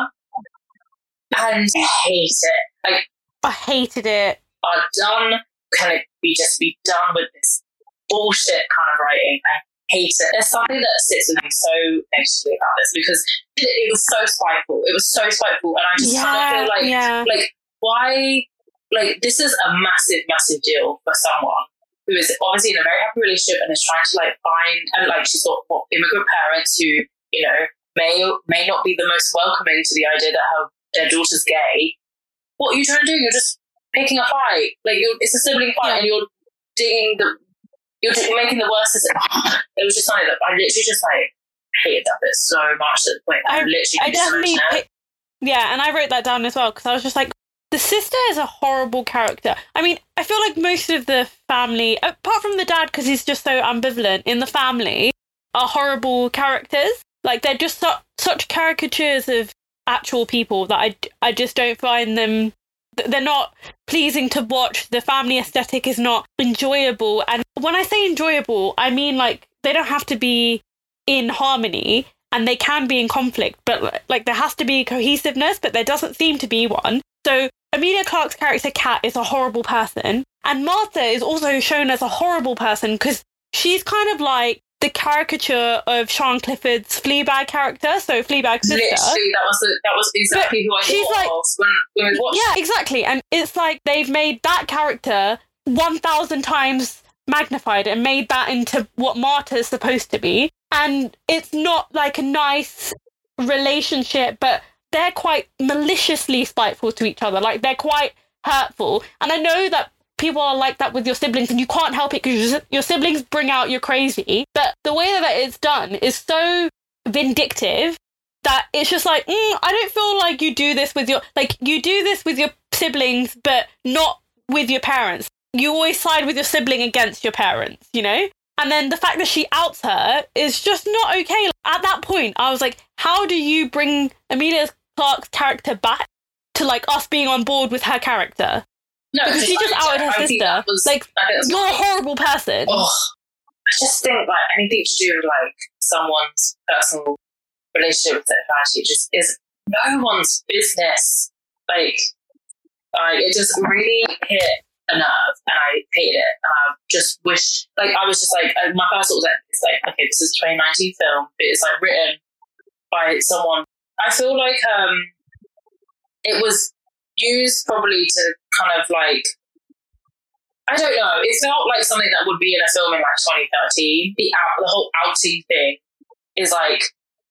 And I hate it. Like, I hated it. I'm done. Can we just be done with this bullshit kind of writing? I hate it. There's something that sits with me so negatively about this because it was so spiteful. It was so spiteful, and I just kind of feel like, why? Like, this is a massive, massive deal for someone who is obviously in a very happy relationship and is trying to like find and like she's got what immigrant parents who you know may not be the most welcoming to the idea that her. Their daughter's gay. What are you trying to do? You're just picking a fight. Like it's a sibling fight, and you're digging the. You're making the worst. It was just something that I literally just like hated that bit so much to the point that I definitely. Yeah, and I wrote that down as well because I was just like, the sister is a horrible character. I mean, I feel like most of the family, apart from the dad, because he's just so ambivalent in the family, are horrible characters. Like they're just such caricatures of. Actual people that I just don't find them, they're not pleasing to watch. The family aesthetic is not enjoyable, and when I say enjoyable I mean like they don't have to be in harmony and they can be in conflict, but like there has to be cohesiveness, but there doesn't seem to be one. So Emilia Clarke's character Kat is a horrible person, and Martha is also shown as a horrible person because she's kind of like the caricature of Sean Clifford's Fleabag character, so Fleabag's sister. Literally, that was exactly but who I thought like, of when we watched. Yeah, exactly. And it's like they've made that character 1,000 times magnified and made that into what Marta is supposed to be. And it's not like a nice relationship, but they're quite maliciously spiteful to each other. Like, they're quite hurtful. And I know that people are like that with your siblings and you can't help it because your siblings bring out your crazy. But the way that it's done is so vindictive that it's just like, I don't feel like you do this with your... Like, you do this with your siblings, but not with your parents. You always side with your sibling against your parents, you know? And then the fact that she outs her is just not okay. At that point, I was like, how do you bring Emilia Clarke's character back to, like, us being on board with her character? No, because she just outed her sister. Like, you're a horrible person. Oh, I just think, like, anything to do with, like, someone's personal relationship with sexuality just is no one's business. Like, it just really hit a nerve, and I hated it. And I just wish, like, I was just like, my first thought was like, it's like, okay, this is a 2019 film, but it's like written by someone. I feel like it was used probably to kind of like, I don't know, it felt like something that would be in a film in like 2013. The whole outing thing is like,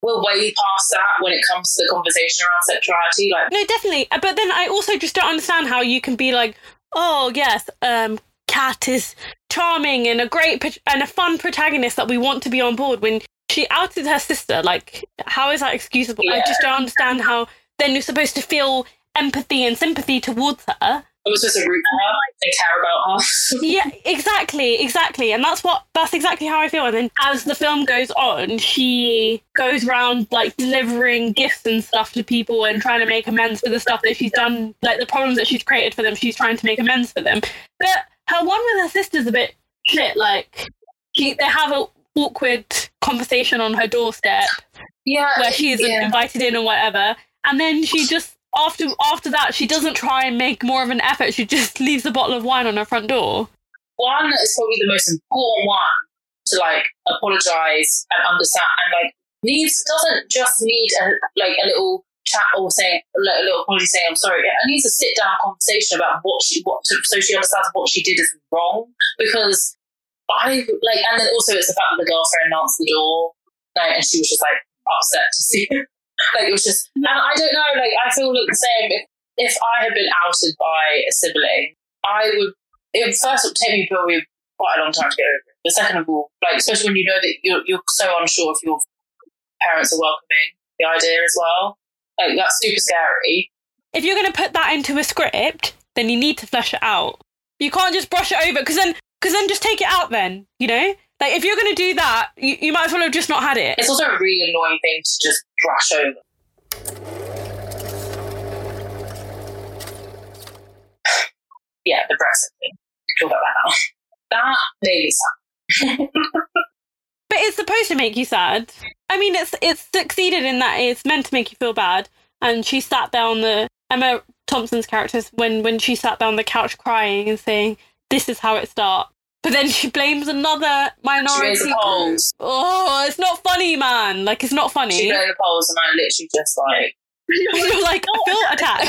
we're way past that when it comes to the conversation around sexuality. Like, no, definitely. But then I also just don't understand how you can be like, oh yes, Kat is charming and a great and a fun protagonist that we want to be on board, when she outed her sister. Like, how is that excusable? Yeah. I just don't understand how then you're supposed to feel empathy and sympathy towards her. It was just a root canal, they care about us. Yeah, exactly. And that's exactly how I feel. And then as the film goes on, she goes around like delivering gifts and stuff to people and trying to make amends for the stuff that she's done, like the problems that she's created for them, she's trying to make amends for them. But her one with her sister's a bit shit, like they have an awkward conversation on her doorstep. Yeah. Where she isn't invited in or whatever. And then she just After that, she doesn't try and make more of an effort. She just leaves a bottle of wine on her front door. One is probably the most important one to, like, apologise and understand. And, like, doesn't just need, a little chat or saying, a little apology saying, I'm sorry. It needs a sit-down conversation about so she understands what she did is wrong. Because and then also it's the fact that the girlfriend answered the door, like, and she was just, like, upset to see her. Like, it was just, and I don't know, like, I feel like the same. If I had been outed by a sibling, it would first take me probably quite a long time to get over it. But second of all, like, especially when you know that you're so unsure if your parents are welcoming the idea as well. Like, that's super scary. If you're going to put that into a script, then you need to flesh it out. You can't just brush it over, because then just take it out then, you know? Like, if you're going to do that, you might as well have just not had it. It's also a really annoying thing to just brush over. Yeah, the Brexit thing. Talk about that now. That made me sad. But it's supposed to make you sad. I mean, it's succeeded in that it's meant to make you feel bad. And she sat down Emma Thompson's characters, when she sat down on the couch crying and saying, this is how it starts. But then she blames another minority. She made the polls. Oh, it's not funny, man. Like, it's not funny. She made the polls, and I literally just like... You're like, I feel attacked.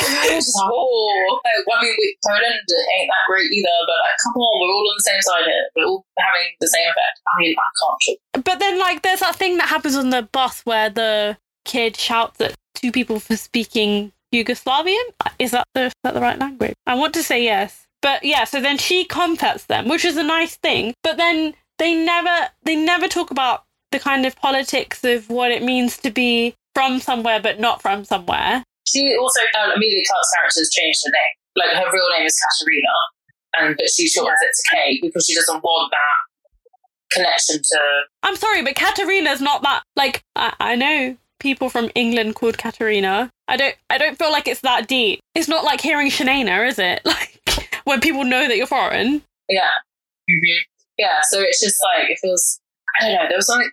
Oh, like, I mean, Poland ain't that great either, but like, come on, we're all on the same side here. We're all having the same effect. I mean, I can't. But then, like, there's that thing that happens on the bus where the kid shouts at two people for speaking Yugoslavian. Is that the right language? I want to say yes. But yeah, so then she comforts them, which is a nice thing. But then they never talk about the kind of politics of what it means to be from somewhere but not from somewhere. She also, Emilia Clarke's character has changed her name. Like, her real name is Katerina, but she shortens it to Kate because she doesn't want that connection to... I'm sorry, but Katerina's not that... Like, I know people from England called Katerina. I don't feel like it's that deep. It's not like hearing Shanina, is it? Like... When people know that you're foreign. Yeah. Mm-hmm. Yeah, so it's just like, it feels, I don't know, there was something,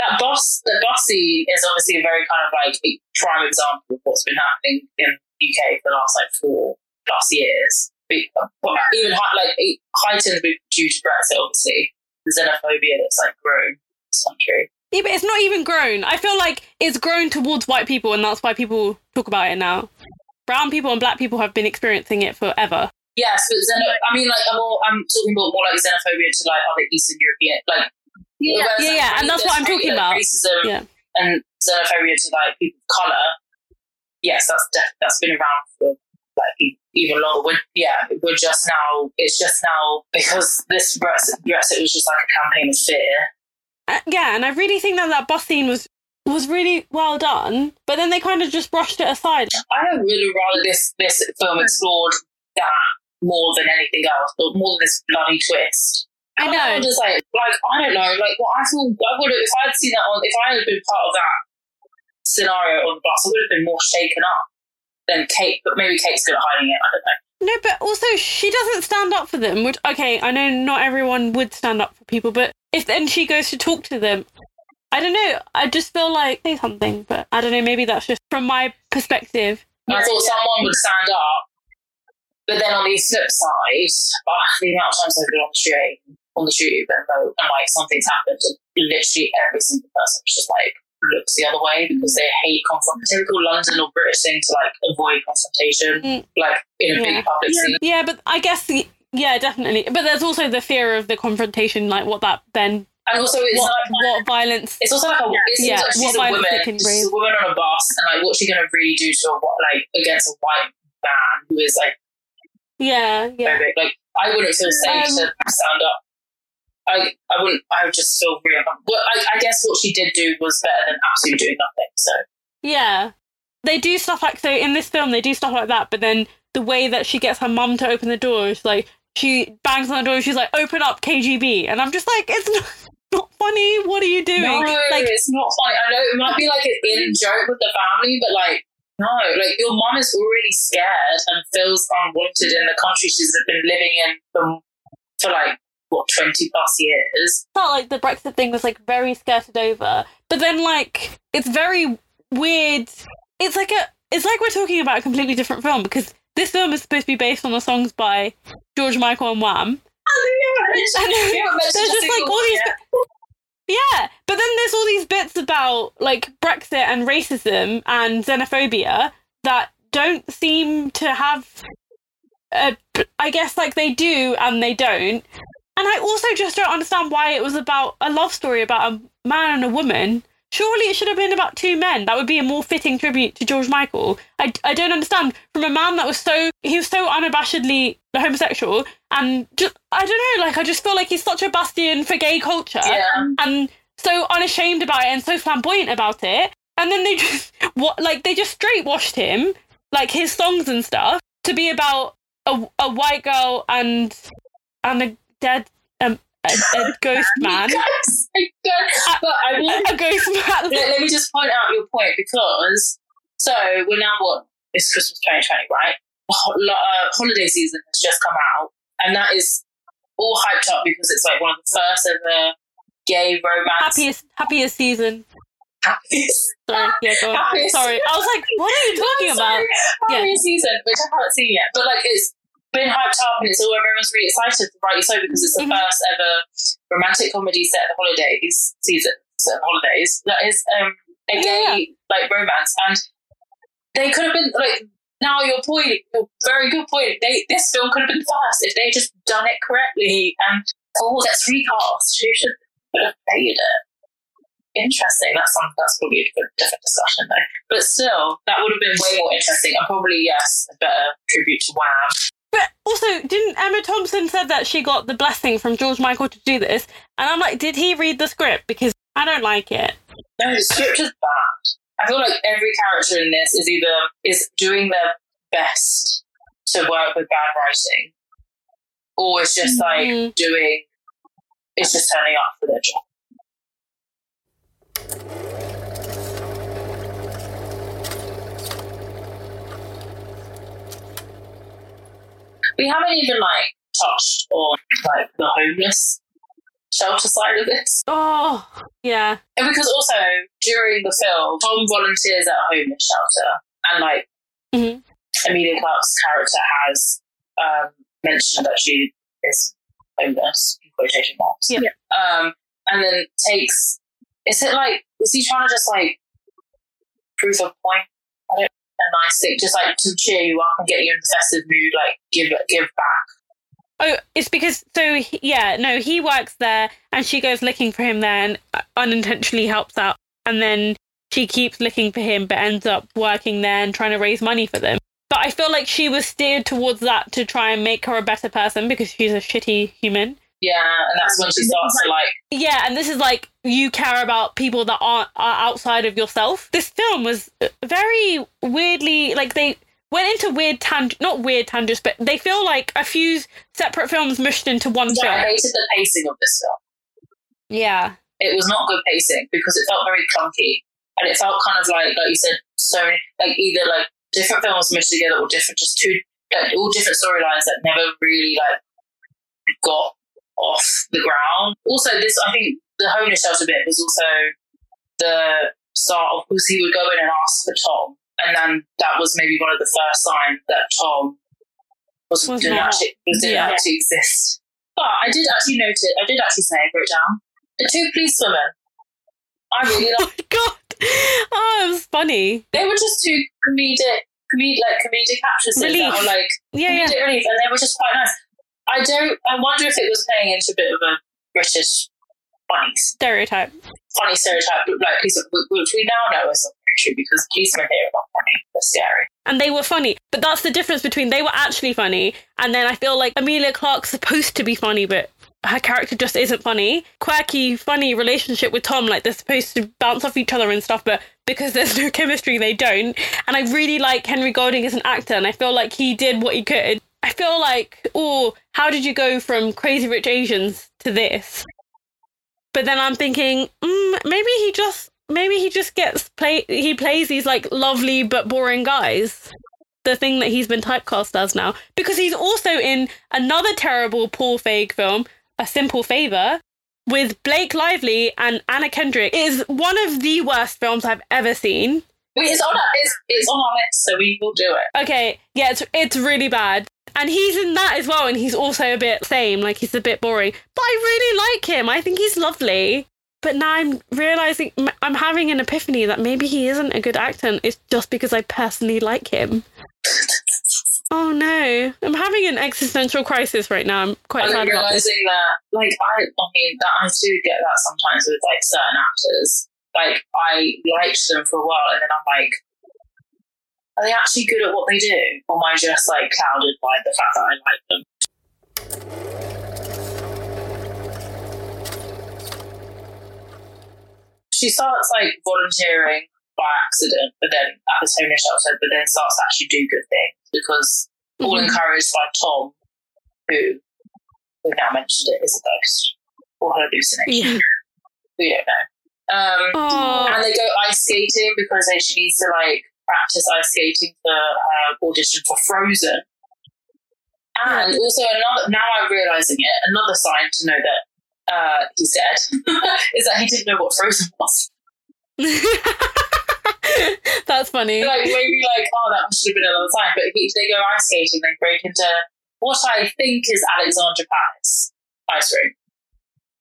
the boss scene is obviously a very kind of like a prime example of what's been happening in the UK for the last like 4+ years. But even heightened due to Brexit, obviously, the xenophobia that's like grown It's not true. Yeah, but it's not even grown. I feel like it's grown towards white people, and that's why people talk about it now. Brown people and black people have been experiencing it forever. Yeah, so I'm talking about more like xenophobia to like other Eastern European, like and that's what I'm talking about. Racism and xenophobia to like people of color. Yes, that's been around for like even longer. It's just now because this Brexit was just like a campaign of fear. And I really think that bus scene was really well done, but then they kind of just brushed it aside. I would really rather this film explored that more than anything else, but more than this bloody twist. I know. I'm just like I don't know, like what I thought I would have if I'd seen that if I had been part of that scenario on the bus, I would have been more shaken up than Kate, but maybe Kate's good at hiding it, I don't know. No, but also she doesn't stand up for them, which, okay, I know not everyone would stand up for people, but if then she goes to talk to them, I don't know, I just feel like say something, but I don't know, maybe that's just from my perspective. I thought someone would stand up, but then on the flip side, the amount of times I've been on the tube and like something's happened and literally every single person just like looks the other way because they hate confrontation. Typical London or British thing to like avoid confrontation, like in a big public scene. Yeah, but I guess definitely. But there's also the fear of the confrontation, like what that then. And also, it's what violence? It's also like a like she's what a woman. She's a woman on a bus, and like what's she gonna really do to against a white man who is like perfect. Like I wouldn't feel safe to stand up. I wouldn't. I would just feel really uncomfortable. But I guess what she did do was better than absolutely doing nothing. So they do stuff like so in this film. They do stuff like that, but then the way that she gets her mum to open the door is like she bangs on the door. And she's like, "Open up, KGB," and I'm just like, "It's not funny. What are you doing?" No, it's not funny. I know it might be like an in joke with the family, but like no, like your mum is already scared and feels unwanted in the country she's been living in for like. 20+ years. Felt like the Brexit thing was like very skirted over, but then like it's very weird. It's like we're talking about a completely different film because this film is supposed to be based on the songs by George Michael and Wham. There's just like all these, but then there's all these bits about like Brexit and racism and xenophobia that don't seem to have. I guess like they do and they don't. And I also just don't understand why it was about a love story about a man and a woman. Surely it should have been about two men. That would be a more fitting tribute to George Michael. I don't understand. From a man that was so unabashedly homosexual. And just, I don't know, like I just feel like he's such a bastion for gay culture. Yeah. And so unashamed about it and so flamboyant about it. And then they just straight washed him, like his songs and stuff, to be about a white girl and a dead a ghost man. A ghost man. Let me just point out your point because we're now it's Christmas 2020, right? Holiday season has just come out, and that is all hyped up because it's like one of the first ever gay romance happiest season. Sorry. I was like, what are you talking about? Happiest season, which I haven't seen yet, but like it's been hyped up and it's all everyone's really excited, rightly so, because it's the first ever romantic comedy set at the holidays that is a gay like romance, and they could have been like now your very good point. This film could have been first if they just done it correctly and let's recast. Who should have made it? Interesting. That's probably a different discussion though. But still, that would have been way more interesting and probably a better tribute to Wham. But also, didn't Emma Thompson said that she got the blessing from George Michael to do this? And I'm like, did he read the script? Because I don't like it. No, the script is bad. I feel like every character in this is either doing their best to work with bad writing, or it's just like it's just turning up for their job. We haven't even like touched on like the homeless shelter side of this. Oh yeah. And because also during the film Tom volunteers at a homeless shelter and like Emilia Clarke's character has mentioned that she is homeless in quotation marks. And then takes Is it like, is he trying to just like prove a point? I don't, a nice thing, just like to cheer you up and get you in the festive mood, like give back. Oh, it's because, so yeah, no, he works there and she goes looking for him there and unintentionally helps out. And then she keeps looking for him but ends up working there and trying to raise money for them. But I feel like she was steered towards that to try and make her a better person because she's a shitty human. Yeah, and that's when she starts to like... Yeah, and this is like, you care about people that are outside of yourself. This film was very weirdly, like they went into weird tangents, not weird tangents, but they feel like a few separate films mushed into one film. I hated the pacing of this film. Yeah. It was not good pacing because it felt very clunky. And it felt kind of like you said, so like either like different films mushed together or different, just two, like all different storylines that never really like got off the ground. Also, this, I think the homeless shelter bit was also the start of, because he would go in and ask for Tom. And then that was maybe one of the first signs that Tom didn't actually exist. But I did actually note it. I did actually say, I wrote down, the two police women. I really liked it. Oh, God. Oh, it was funny. They were just two comedic actresses. Relief. That were like, comedic relief. And they were just quite nice. I wonder if it was playing into a bit of a British funny stereotype, but like, which we now know is not true because policemen here are not funny. They're scary. And they were funny, but that's the difference between they were actually funny, and then I feel like Emilia Clarke's supposed to be funny, but her character just isn't funny. Quirky, funny relationship with Tom, like they're supposed to bounce off each other and stuff, but because there's no chemistry, they don't. And I really like Henry Golding as an actor, and I feel like he did what he could. I feel like, how did you go from Crazy Rich Asians to this? But then I'm thinking, maybe he just gets play. He plays these like lovely but boring guys. The thing that he's been typecast as now, because he's also in another terrible Paul Feig film, A Simple Favor, with Blake Lively and Anna Kendrick. It is one of the worst films I've ever seen. It's on our list, so we will do it. Okay, yeah, it's really bad. And he's in that as well, and he's also a bit same, like he's a bit boring. But I really like him. I think he's lovely. But now I'm realising, I'm having an epiphany that maybe he isn't a good actor, and it's just because I personally like him. Oh no. I'm having an existential crisis right now. I'm quite sad about this. I'm realising that, like, I do get that sometimes with, like, certain actors. Like, I liked them for a while, and then I'm like, are they actually good at what they do? Or am I just, like, clouded by the fact that I like them? She starts, like, volunteering by accident, but then at the homeless shelter, but then starts to actually do good things because all encouraged by Tom, who, we've now mentioned it, is a ghost or hallucination. Yeah. We don't know. And they go ice skating because she needs to, like, practice ice skating for her audition for Frozen. And also another, now I'm realising it, another sign to know that he said is that he didn't know what Frozen was. That's funny. Like maybe like, oh, that should have been another sign. But they go ice skating, they break into what I think is Alexandra Palace ice rink.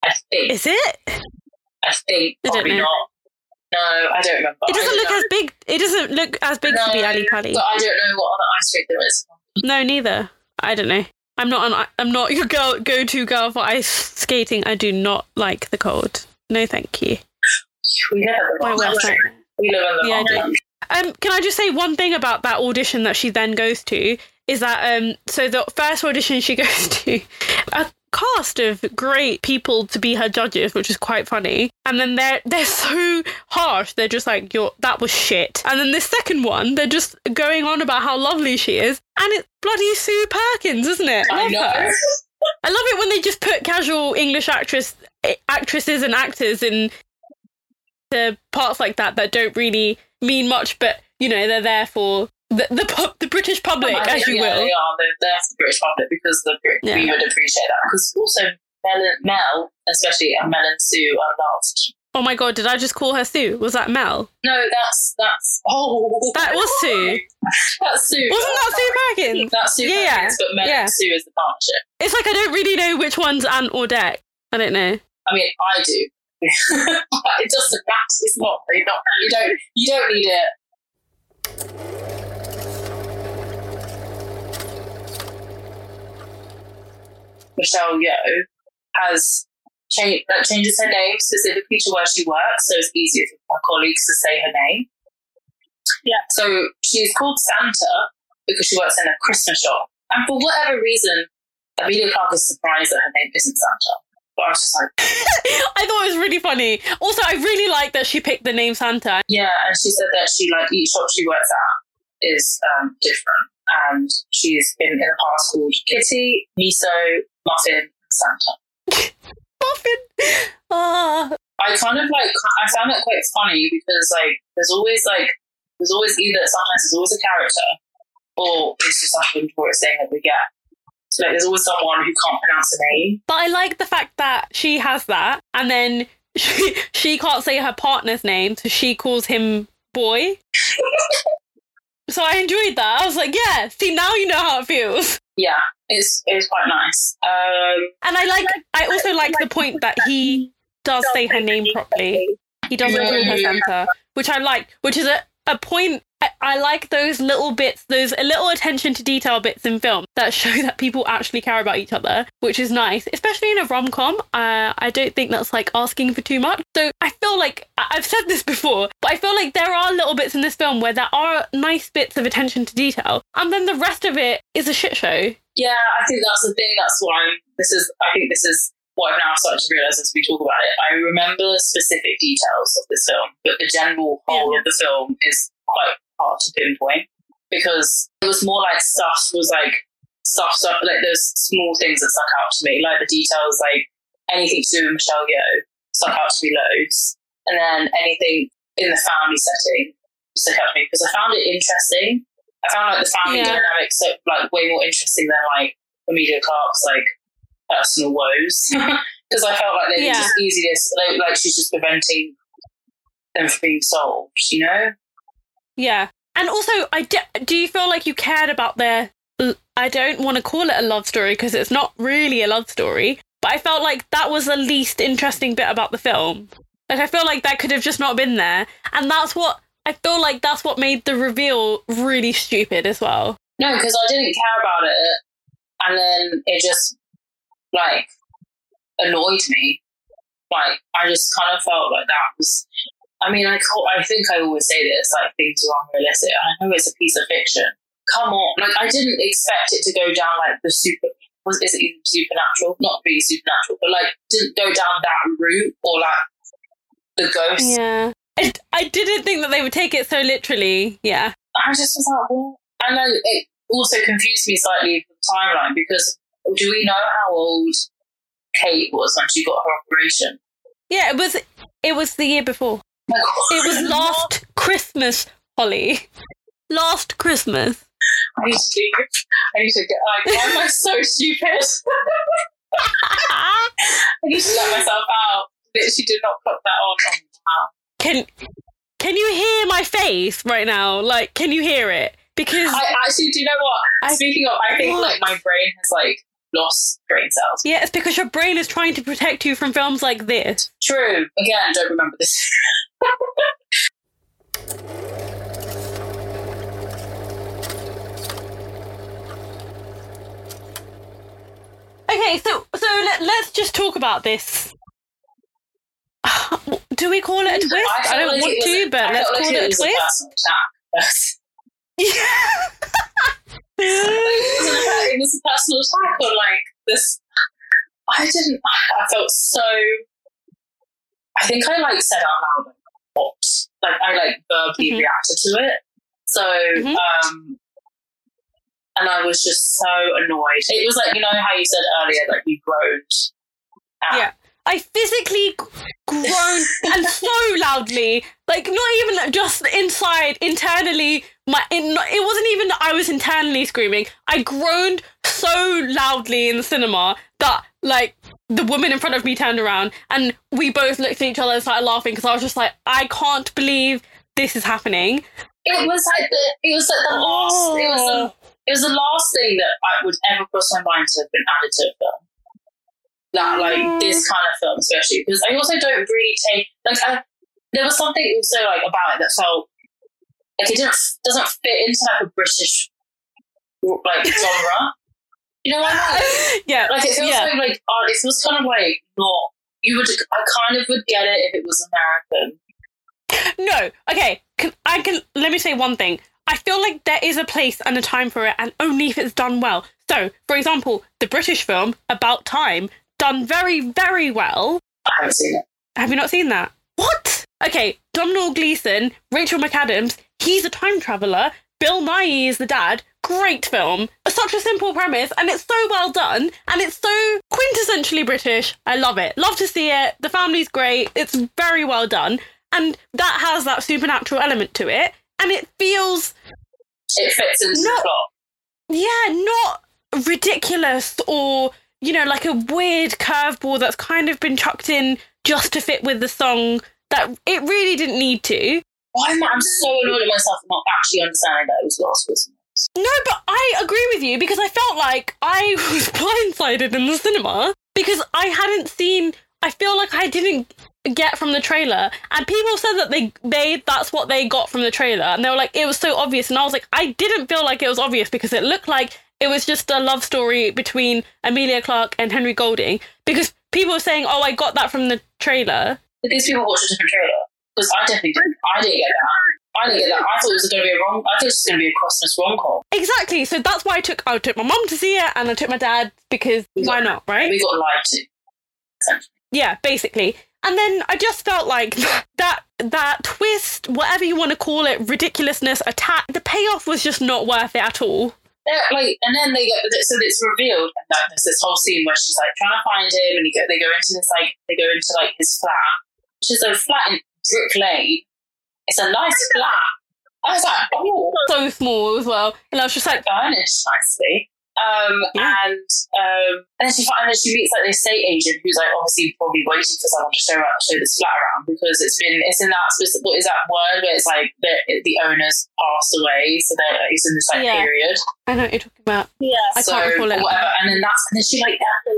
I think. Is it? I think probably not. No, I don't remember. It doesn't look as big to be Ali Pali. But I don't know what other ice rink there is. No, neither. I don't know. I'm not your go-to girl for ice skating. I do not like the cold. No, thank you. We live in the can I just say one thing about that audition that she then goes to is that so the first audition she goes to, cast of great people to be her judges, which is quite funny, and then they're so harsh, they're just like, that was shit. And then the second one, they're just going on about how lovely she is, and it's bloody Sue Perkins, isn't it? I love her. I love it when they just put casual English actresses and actors in the parts like that don't really mean much, but you know they're there for the British public, They are. They're there for the British public because we would appreciate that. Because also Mel, especially Mel and Sue, are loved. Oh my God! Did I just call her Sue? Was that Mel? No, that's. Oh, that was Sue. That's Sue. Wasn't that Sue Perkins? That's Sue Perkins, but Mel and Sue is the partnership. It's like I don't really know which one's Aunt or Dec. I don't know. I mean, I do. It doesn't matter. It's not. You don't need it. Michelle Yeoh has changed, that changes her name specifically to where she works, so it's easier for her colleagues to say her name. Yeah. So she's called Santa because she works in a Christmas shop, and for whatever reason, Emilia Clarke is surprised that her name isn't Santa. But I was just like, I thought it was really funny. Also, I really like that she picked the name Santa. Yeah, and she said that she, like, each shop she works at is different, and she's been in the past called Kitty, Miso, Muffin, Santa. Muffin. I kind of like, I found it quite funny because, like, there's always either, sometimes there's always a character, or it's just like an important thing that we get. So, like, there's always someone who can't pronounce a name. But I like the fact that she has that, and then she can't say her partner's name, so she calls him boy. So I enjoyed that. I was like, yeah, see, now you know how it feels. Yeah, it's quite nice. And I also like the point that he does say her name properly. He doesn't call her Santa, which I like, which is a point. I like those little bits, those little attention to detail bits in film that show that people actually care about each other, which is nice, especially in a rom-com. I don't think that's like asking for too much. So I feel like, I've said this before, but I feel like there are little bits in this film where there are nice bits of attention to detail, and then the rest of it is a shit show. Yeah, I think that's the thing. That's why I think this is what I've now started to realise as we talk about it. I remember specific details of this film, but the general whole of the film is quite hard to pinpoint, because it was more like stuff, like those small things that stuck out to me, like the details, like anything to do with Michelle Yeoh stuck out to me loads, and then anything in the family setting stuck out to me because I found it interesting. I found like the family dynamics like way more interesting than like Emilia Clarke's like personal woes, because I felt like they were just easiest, like she's just preventing them from being solved, you know. Yeah. And also, do you feel like you cared about their... I don't want to call it a love story because it's not really a love story, but I felt like that was the least interesting bit about the film. Like, I feel like that could have just not been there. And that's what made the reveal really stupid as well. No, because I didn't care about it, and then it just, like, annoyed me. Like, I just kind of felt like that was... I mean, I think I always say this, like, things are unrealistic. I know it's a piece of fiction. Come on. Like, I didn't expect it to go down, like, is it even supernatural? Not really supernatural, but, like, didn't go down that route, or, like, the ghost. Yeah. I didn't think that they would take it so literally, yeah. I just was like, what? And then it also confused me slightly with the timeline, because do we know how old Kate was when she got her operation? Yeah, it was the year before. It was last Christmas, Holly. Last Christmas. I need to get, like, why am I so stupid? I need to let myself out. Literally did not put that on. Wow. Can you hear my face right now? Like, can you hear it? Because I actually, do you know what? Speaking of, I think like my brain has like lost brain cells. Yeah, it's because your brain is trying to protect you from films like this. True. Again, don't remember this. Okay, so let's just talk about this. Do we call it a twist? I don't want to, but let's call it a twist. It was a personal attack on like this. I felt so. I think I like said out loud, what? Like, I like verbally reacted to it. So, and I was just so annoyed. It was like, you know how you said earlier, like, you groaned. Yeah. I physically groaned, and so loudly. Like, not even just inside, internally. It wasn't even that I was internally screaming. I groaned so loudly in the cinema that, like, the woman in front of me turned around, and we both looked at each other and started laughing, because I was just like, I can't believe this is happening. It was the last thing that I would ever cross my mind to have been added to a film. that, like, this kind of film, especially, because I also don't really take, like, there was something also, like, about it that felt like it doesn't fit into, like, a British, like, genre. You know what I mean? Yeah. Like, it feels like, oh, it feels kind of, like, not, I kind of would get it if it was American. No, okay, let me say one thing. I feel like there is a place and a time for it, and only if it's done well. So, for example, the British film, About Time, done very, very well. I haven't seen it. Have you not seen that? What? Okay, Domhnall Gleeson, Rachel McAdams, he's a time traveller, Bill Nighy is the dad, great film. Such a simple premise, and it's so well done, and it's so quintessentially British. I love it. Love to see it. The family's great. It's very well done. And that has that supernatural element to it. And it feels... It fits into the plot. Yeah, not ridiculous or, you know, like a weird curveball that's kind of been chucked in just to fit with the song that it really didn't need to. Oh, I'm so annoyed at myself for not actually understanding that it was Last Christmas. No, but I agree with you because I felt like I was blindsided in the cinema because I hadn't seen... I feel like I didn't... get from the trailer, and people said that they that's what they got from the trailer, and they were like, it was so obvious, and I was like, I didn't feel like it was obvious because it looked like it was just a love story between Emilia Clarke and Henry Golding, because people were saying, oh, I got that from the trailer. But these people watched a different trailer, because I definitely didn't. I didn't get that. I thought it was going to be a Christmas rom-com. Exactly, so that's why I took my mum to see it, and I took my dad, because why not, right? We got lied to. Essentially. Yeah, basically. And then I just felt like that twist, whatever you want to call it, ridiculousness, attack, the payoff was just not worth it at all. And then they go, so it's revealed, and like, there's this whole scene where she's like trying to find him, and they go into his flat, which is a flat in Brick Lane. It's a nice flat. I was like, oh, so small as well, and I was just like, furnished nicely. And then she meets like the estate agent who's like obviously probably waiting for someone to show this flat around, because it's in that specific, what is that word where it's like the owners passed away, so that it's in this like period. I know what you're talking about. Yeah, so, I can't recall it. Whatever. And then she like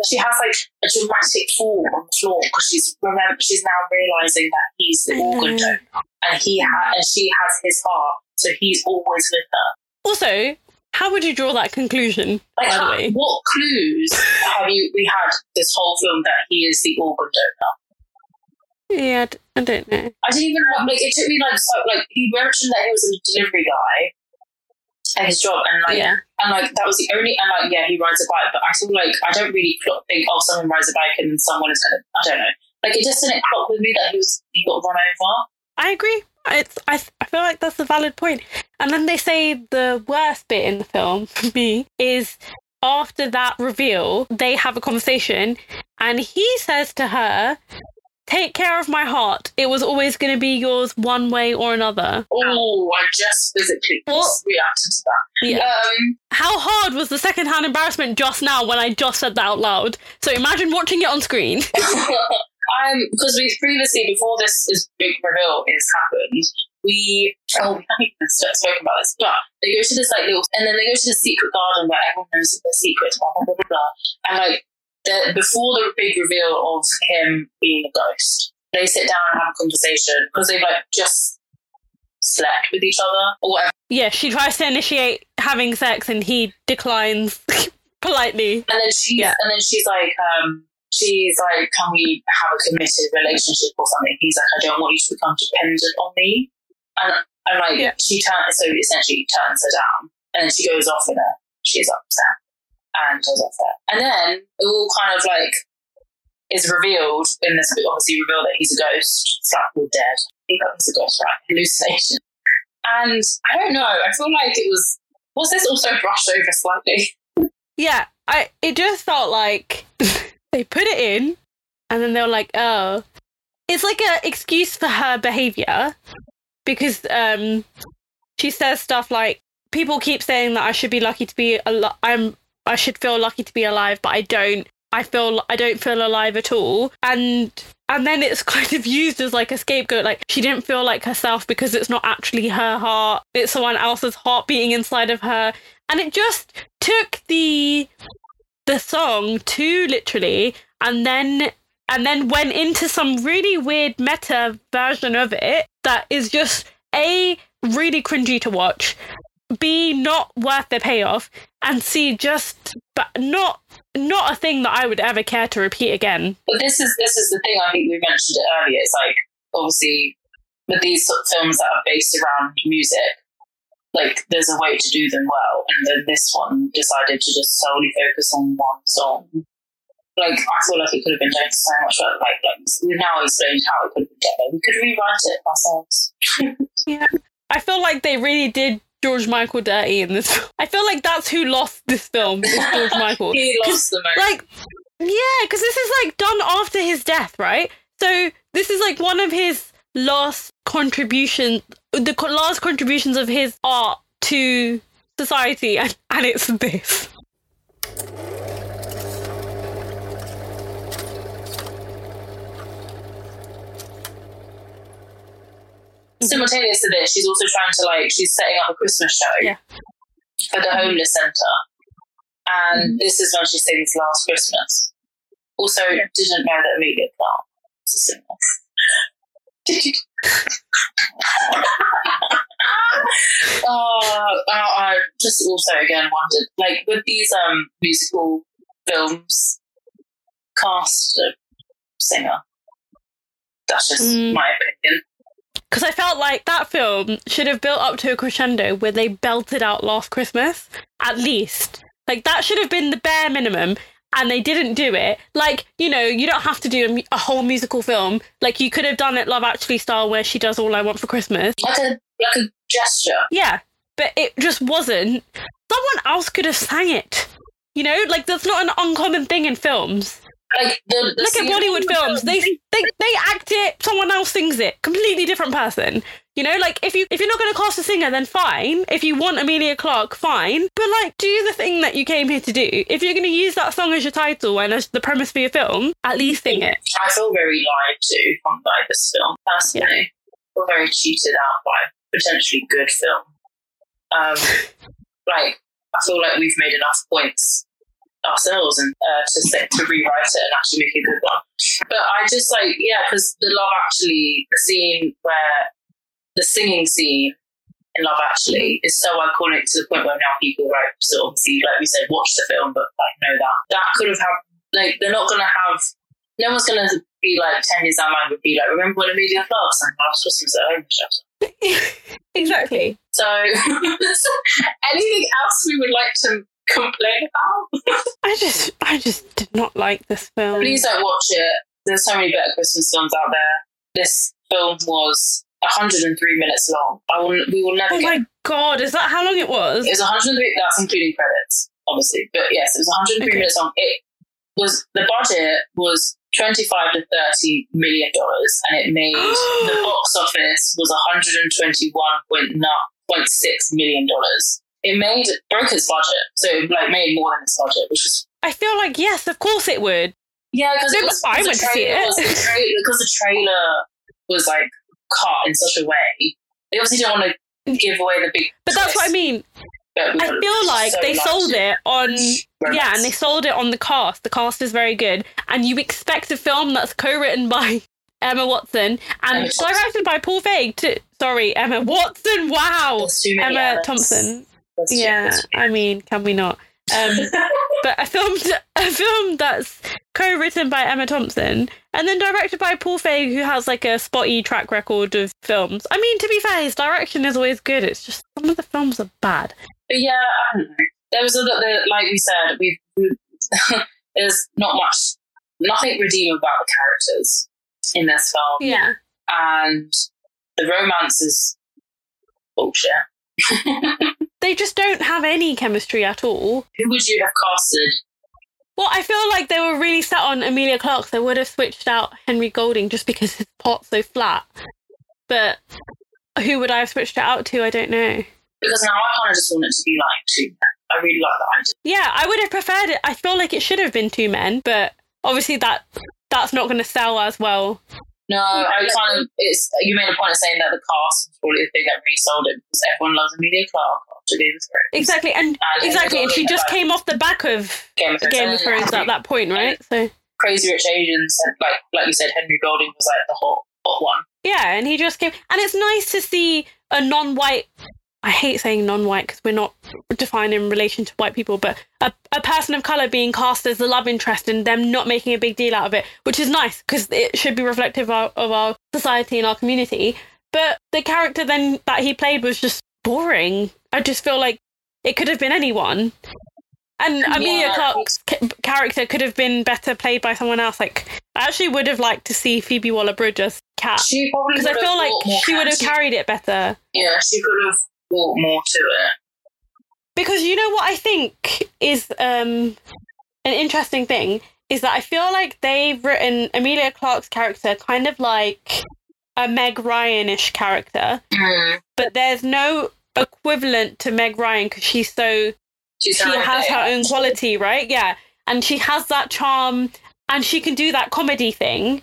she has like a dramatic fall on the floor because she's now realizing that he's the organ donor and she has his heart, so he's always with her. Also. How would you draw that conclusion? Like, by the way? What clues have we had this whole film that he is the organ donor? Yeah, I don't know. I didn't even know. Like, it took me like he mentioned that he was a delivery guy at his job, and that was the only. And like, yeah, he rides a bike, but I feel like I don't really think, oh, someone rides a bike and someone is gonna. I don't know. Like, it just didn't clock with me that he got run over. I agree. I feel like that's a valid point. And then they say the worst bit in the film for me is after that reveal, they have a conversation and he says to her, take care of my heart. It was always going to be yours one way or another. Oh, I just physically reacted to that. Yeah. How hard was the secondhand embarrassment just now when I just said that out loud? So imagine watching it on screen. Because we previously, before this big reveal has happened, we spoke about this, but they go to this like little, and then they go to the secret garden where everyone knows the secret, blah blah blah blah, and like before the big reveal of him being a ghost, they sit down and have a conversation because they've like just slept with each other or whatever. Yeah, she tries to initiate having sex and he declines politely, and then she's like, can we have a committed relationship or something? He's like, I don't want you to become dependent on me. And like, she turns her down. And then she goes off with her. She's upset. And goes off there. And then it all kind of like is revealed in this, obviously revealed that he's a ghost. It's like, we're dead. I think that was a ghost, right? Hallucination. And I don't know. I feel like it was this also brushed over slightly? Yeah. It just felt like... They put it in, and then they were like, oh. It's like an excuse for her behaviour, because she says stuff like, people keep saying that I should be lucky to be alive, I should feel lucky to be alive, but I don't feel alive at all. And then it's kind of used as like a scapegoat, like she didn't feel like herself because it's not actually her heart, it's someone else's heart beating inside of her. And it just took the song too literally, and then went into some really weird meta version of it that is just A, really cringy to watch, B, not worth the payoff, and C, just but not a thing that I would ever care to repeat again. But this is the thing, I think we mentioned it earlier. It's like, obviously, with these sort of films that are based around music, like, there's a way to do them well, and then this one decided to just solely focus on one song. Like, I feel like it could have been done so much better. Like we've now explained how it could have been done. We could rewrite it ourselves. Yeah, I feel like they really did George Michael dirty in this film. I feel like that's who lost this film, was George Michael. He lost the most. Like, yeah, because this is like done after his death, right? So this is like one of his last contributions, the last contributions of his art to society, and it's this. Simultaneous to this, she's also trying to, like, she's setting up a Christmas show for the homeless centre, and this is when she sings Last Christmas. Also, didn't know that Emilia Clarke was a singer. Did you? I just also again wondered, like, with these musical films, cast a singer. That's just my opinion. Because I felt like that film should have built up to a crescendo where they belted out Last Christmas, at least. Like, that should have been the bare minimum, and they didn't do it. Like, you know, you don't have to do a whole musical film. Like, you could have done it Love Actually style where she does All I Want for Christmas. Like a gesture. Yeah, but it just wasn't. Someone else could have sang it. You know, like, that's not an uncommon thing in films. Like the look at Bollywood films. They act it, someone else sings it. Completely different person. You know, like, if you're not going to cast a singer, then fine. If you want Emilia Clarke, fine. But, like, do the thing that you came here to do. If you're going to use that song as your title and as the premise for your film, at least sing it. I feel very lied to on by this film, personally. Yeah. I feel very cheated out by a potentially good film. Like, I feel like we've made enough points ourselves and to rewrite it and actually make a good one. But I just, like, yeah, because the Love Actually scene where the singing scene in Love Actually is so iconic to the point where now people, like, sort of see, like we said, watch the film but, like, know that could have had, like, they're not gonna have, no one's gonna be like 10 years down the line would be like, remember when Emilia Clarke sang Last Christmas at home? Exactly. So anything else we would like to complain about? I just did not like this film. Please don't watch it. There's so many better Christmas films out there. This film was 103 minutes long. We will never. Oh my god! Is that how long it was? It was 103. That's including credits, obviously. But yes, it was 103 minutes long. It was, the budget was $25 to $30 million, and it made the box office was $121.6 million. It broke its budget, so it, like, made more than its budget, which is... I feel like, yes, of course it would. Yeah, because I would see it. Because the trailer was, like, cut in such a way. They obviously don't want to give away the big... But twist. That's what I mean. I feel like so they sold it on... Romance. Yeah, and they sold it on the cast. The cast is very good. And you expect a film that's co-written by Emma Watson and directed by Paul Feig to... Sorry, Emma Watson, wow! Emma Thompson. Yeah, I mean, can we not? But a film that's co-written by Emma Thompson and then directed by Paul Feig, who has, like, a spotty track record of films. I mean, to be fair, his direction is always good. It's just some of the films are bad. But yeah, I don't know. There was like we said, there's nothing redeemable about the characters in this film. Yeah, and the romance is bullshit. They just don't have any chemistry at all. Who would you have casted? Well, I feel like they were really set on Emilia Clarke. They would have switched out Henry Golding just because his pot's so flat. But who would I have switched it out to? I don't know. Because now I kind of just want it to be like two men. I really like that idea. Yeah, I would have preferred it. I feel like it should have been two men, but obviously that's not going to sell as well. No, I kind of. You made a point of saying that the cast was probably the thing that really sold it because everyone loves Emilia Clarke after Daenerys. Exactly, and she just came off the back of Game of Thrones at that point, right? So Crazy Rich Asians, like you said, Henry Golding was like the hot one. Yeah, and he just came, and it's nice to see a non-white. I hate saying non-white because we're not defined in relation to white people, but a person of colour being cast as the love interest and them not making a big deal out of it, which is nice because it should be reflective of our society and our community. But the character then that he played was just boring. I just feel like it could have been anyone. And Emilia Clarke's character could have been better played by someone else. Like, I actually would have liked to see Phoebe Waller-Bridge as Kat. She probably would have, because I feel like she would have carried it better. Yeah, she could have brought more to it. Because you know what I think is an interesting thing is that I feel like they've written Emilia Clarke's character kind of like a Meg Ryan-ish character, but there's no equivalent to Meg Ryan because she's so... she has her own quality, right? Yeah. And she has that charm and she can do that comedy thing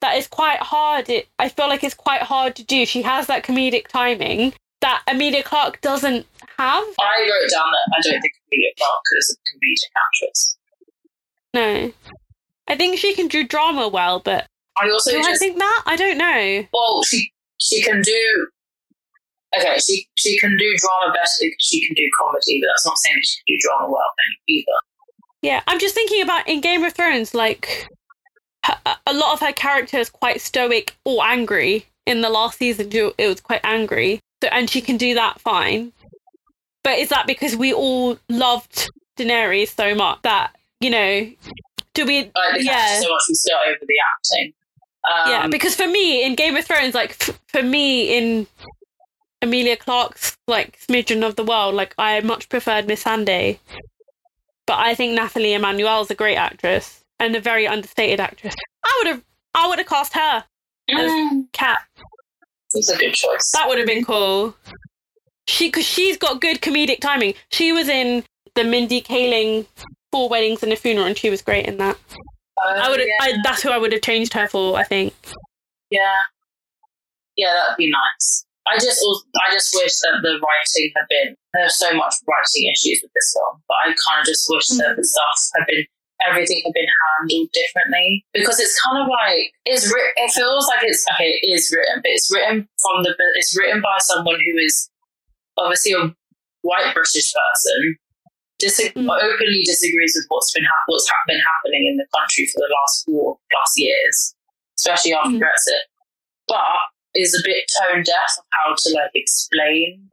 that is quite hard. I feel like it's quite hard to do. She has that comedic timing that Emilia Clarke doesn't have. I wrote down that I don't think Emilia Clarke is a comedic actress. No. I think she can do drama well, but I think that? I don't know. Well, she can do... Okay, she can do drama better because she can do comedy, but that's not saying that she can do drama well either. Yeah, I'm just thinking about in Game of Thrones, like, a lot of her character is quite stoic or angry. In the last season, it was quite angry, so, and she can do that fine. But is that because we all loved Daenerys so much that, you know, do we... Yeah. So much we start over the acting. Yeah, because for me, in Game of Thrones, like, for me, in... Emilia Clarke's like smidgen of the world, like I much preferred Miss Sunday, but I think Nathalie Emmanuel's a great actress and a very understated actress. I would have cast her as Kat. That's a good choice. That would have been cool. Because she's got good comedic timing. She was in the Mindy Kaling 4 Weddings and a Funeral, and she was great in that. That's who I would have changed her for, I think. Yeah, that'd be nice. I just wish that the writing had been... There's so much writing issues with this film, but I kind of just wish that the stuff had been... Everything had been handled differently, because it's kind of like... It feels like it's... Okay, it is written, but it's written from the... It's written by someone who is obviously a white British person, openly disagrees with what's been happening in the country for the last 4+ years, especially after Brexit. But... is a bit tone deaf of how to like explain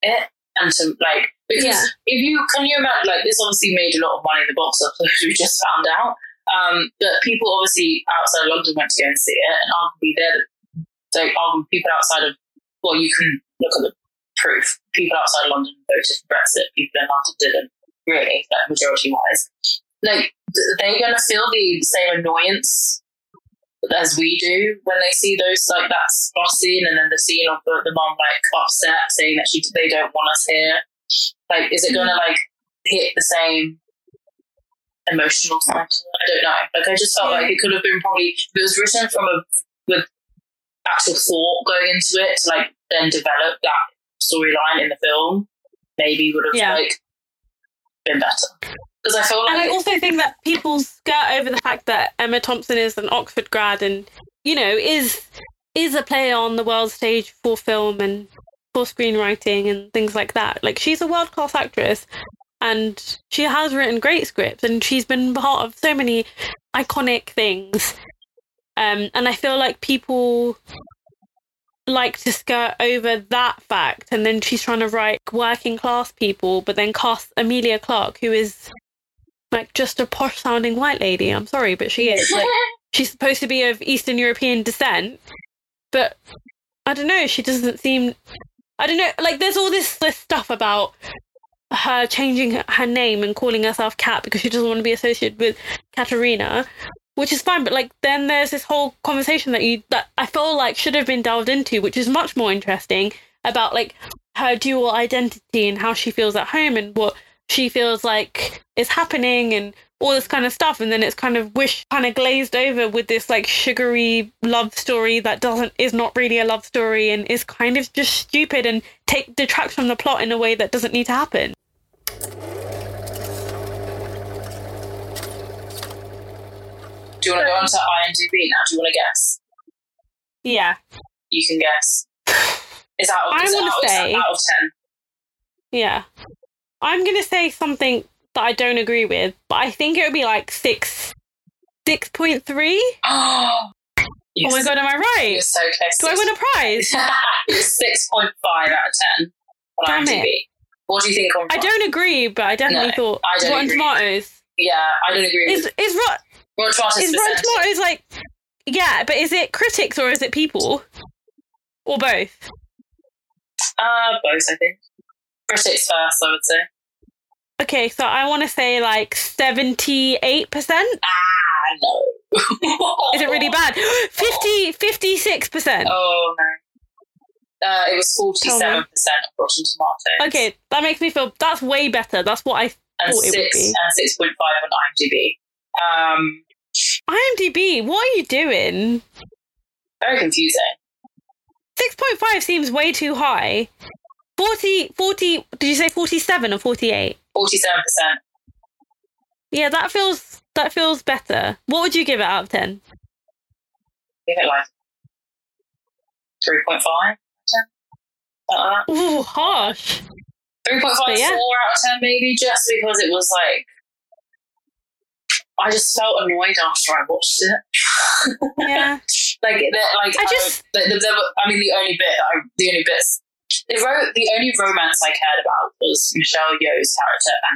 it, and to like, because if you imagine, like, this obviously made a lot of money in the box office, we just found out, but people obviously outside of London went to go and see it, and arguably people outside of, well, you can look at the proof, people outside of London voted for Brexit, people in London didn't, really, like, majority wise, like they're going to feel the same annoyance as we do when they see those, like that spa scene, and then the scene of the mum like upset saying that they don't want us here. Like, is it gonna like hit the same emotional side? I don't know. Like, I just felt like it could have been probably, if it was written with actual thought going into it to like then develop that storyline in the film, maybe would have like been better. I feel like, and I also think that people skirt over the fact that Emma Thompson is an Oxford grad and, you know, is a player on the world stage for film and for screenwriting and things like that. Like, she's a world-class actress and she has written great scripts and she's been part of so many iconic things. And I feel like people like to skirt over that fact, and then she's trying to write working-class people, but then cast Emilia Clarke, who is... like, just a posh-sounding white lady. I'm sorry, but she is. Like, she's supposed to be of Eastern European descent, but I don't know. She doesn't seem... I don't know. Like, there's all this stuff about her changing her name and calling herself Kat because she doesn't want to be associated with Katerina, which is fine. But, like, then there's this whole conversation that I feel like should have been delved into, which is much more interesting, about, like, her dual identity and how she feels at home and what she feels like is happening and all this kind of stuff, and then it's kind of glazed over with this like sugary love story that is not really a love story and is kind of just stupid and detracts from the plot in a way that doesn't need to happen. Do you want to go onto IMDb now? Do you want to guess? Yeah. You can guess. It's out of, out of 10. Yeah. I'm going to say something that I don't agree with, but I think it would be like 6.3. Oh. Oh my God, am I right? You're so close. Do I win a prize? It's 6.5 out of 10 on Damn IMDb. It. What do you think on Rotten? I don't agree, but I definitely thought Rotten Tomatoes. Yeah, I don't agree with Rotten Tomatoes, like, yeah, but is it critics or is it people? Or both? Both, I think. Critics first, I would say. Okay, so I want to say like 78%. No. Is it really bad? 56%. Oh no. It was 47% of Rotten Tomatoes. Okay, that makes me feel that's way better. That's what I thought it would be. And 6.5 on IMDb. IMDb, what are you doing? Very confusing. 6.5 seems way too high. 40 did you say 47 or 48? 47%. Yeah, that feels better. What would you give it out of 10? Give it like 3.5 out of 10. Ooh, harsh. 3.54 yeah. out of 10 maybe, just because it was like I just felt annoyed after I watched it. Yeah. The only bits the only romance I cared about was Michelle Yeoh's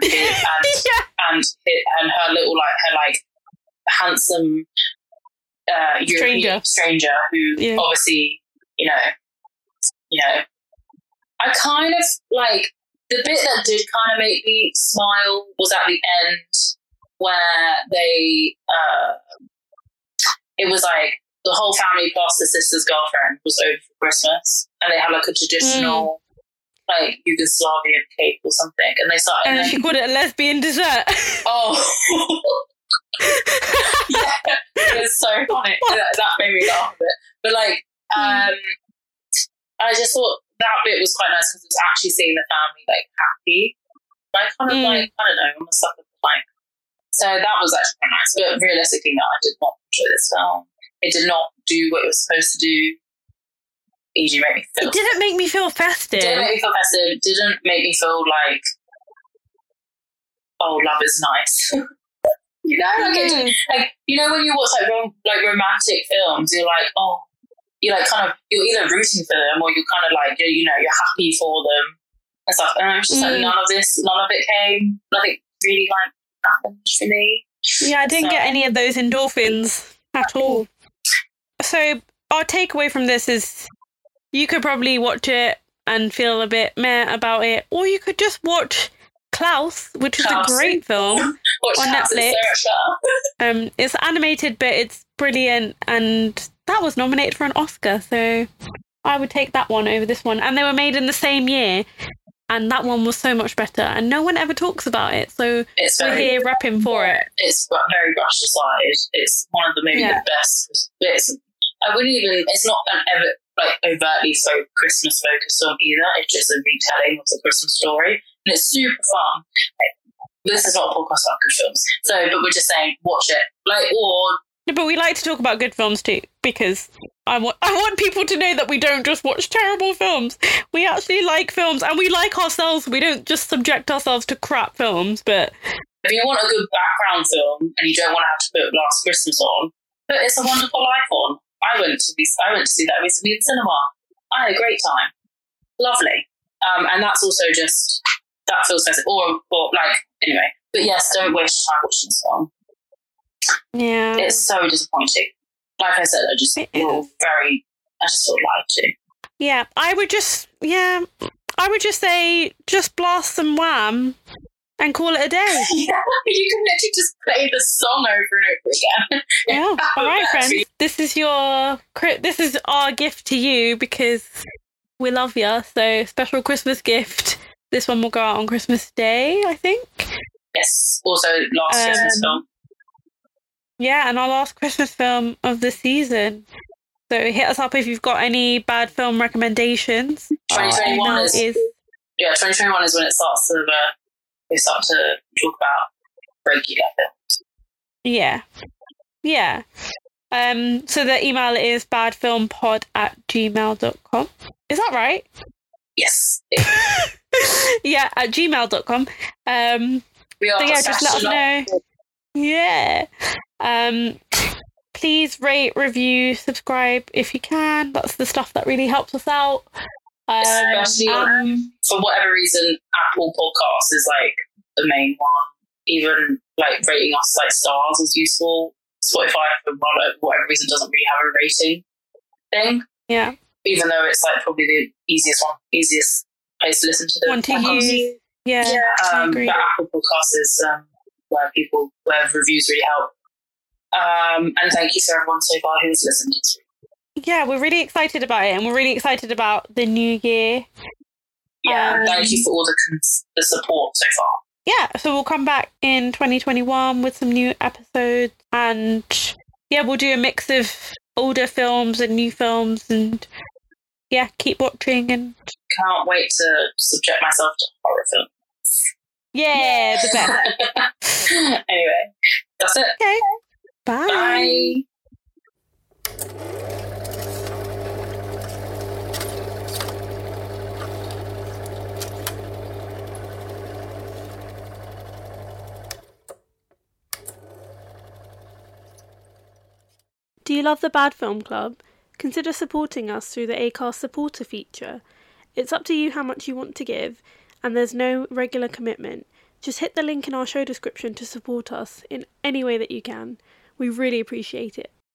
character and her little her handsome European stranger who obviously you know I kind of like the bit that did kind of make me smile was at the end where they it was like the whole family plus the sister's girlfriend was over for Christmas and they had like a traditional Yugoslavian cake or something and they started and she called it a lesbian dessert. Oh. Yeah, it was so funny. That made me laugh a bit, but I just thought that bit was quite nice because it was actually seeing the family happy. I don't know, I'm a sucker for so that was actually quite nice, but realistically no, I did not enjoy this film. It did not do what it was supposed to do. It didn't make me feel festive. It didn't make me feel like, oh, love is nice. When you watch romantic films, you're like, oh, you're either rooting for them or you're kind of you're happy for them and stuff. And I was just none of it came. Nothing really happened for me. Yeah, I didn't get any of those endorphins at all. So our takeaway from this is you could probably watch it and feel a bit meh about it, or you could just watch Klaus, which is a great film on Netflix. It's animated, but it's brilliant, and that was nominated for an Oscar, so I would take that one over this one. And they were made in the same year, and that one was so much better, and no one ever talks about it, so we're here repping for it. It's very brushed aside. It's one of the the best. It's not an ever overtly so Christmas focused film either. It's just a retelling of the Christmas story, and it's super fun. This is not a podcast about good films, but we're just saying watch it. But we like to talk about good films too, because I want people to know that we don't just watch terrible films. We actually like films, and we like ourselves. We don't just subject ourselves to crap films. But if you want a good background film and you don't want to have to put Last Christmas on, but It's a Wonderful Life on. I went to see that recently in cinema. I had a great time. Lovely. And that's also just that feels festive. Anyway. But yes, don't waste time watching this film. Yeah, it's so disappointing. Like I said, I just sort of lied to. Yeah, I would just say just blast some Wham and call it a day. Yeah, you can literally just play the song over and over again. Yeah, all right, friends. This is our gift to you because we love you. So special Christmas gift. This one will go out on Christmas Day, I think. Yes. Also, last Christmas film. Yeah, and our last Christmas film of the season. So hit us up if you've got any bad film recommendations. 2021 is... Yeah, 2021 is when it starts to... we start to talk about regular films. Yeah. Yeah. So the email is badfilmpod@gmail.com. Is that right? Yes. Yeah, at gmail.com. We are. So yeah, just let us know. Yeah. Please rate, review, subscribe if you can. That's the stuff that really helps us out. Especially for whatever reason, Apple Podcasts is like the main one. Even like rating us like stars is useful. Spotify for whatever reason doesn't really have a rating thing. Yeah. Even though it's like probably the easiest place to listen to the podcast. Yeah, yeah. I agree. But Apple Podcasts is where reviews really help. And thank you to everyone so far who's listened. Yeah, we're really excited about it, and we're really excited about the new year. Yeah, and thank you for all the support so far. Yeah, so we'll come back in 2021 with some new episodes, and yeah, we'll do a mix of older films and new films, and yeah, keep watching. And can't wait to subject myself to horror films. Yeah, the best. Anyway, that's it. Okay. Bye. Bye. Do you love the Bad Film Club? Consider supporting us through the Acast supporter feature. It's up to you how much you want to give, and there's no regular commitment. Just hit the link in our show description to support us in any way that you can. We really appreciate it.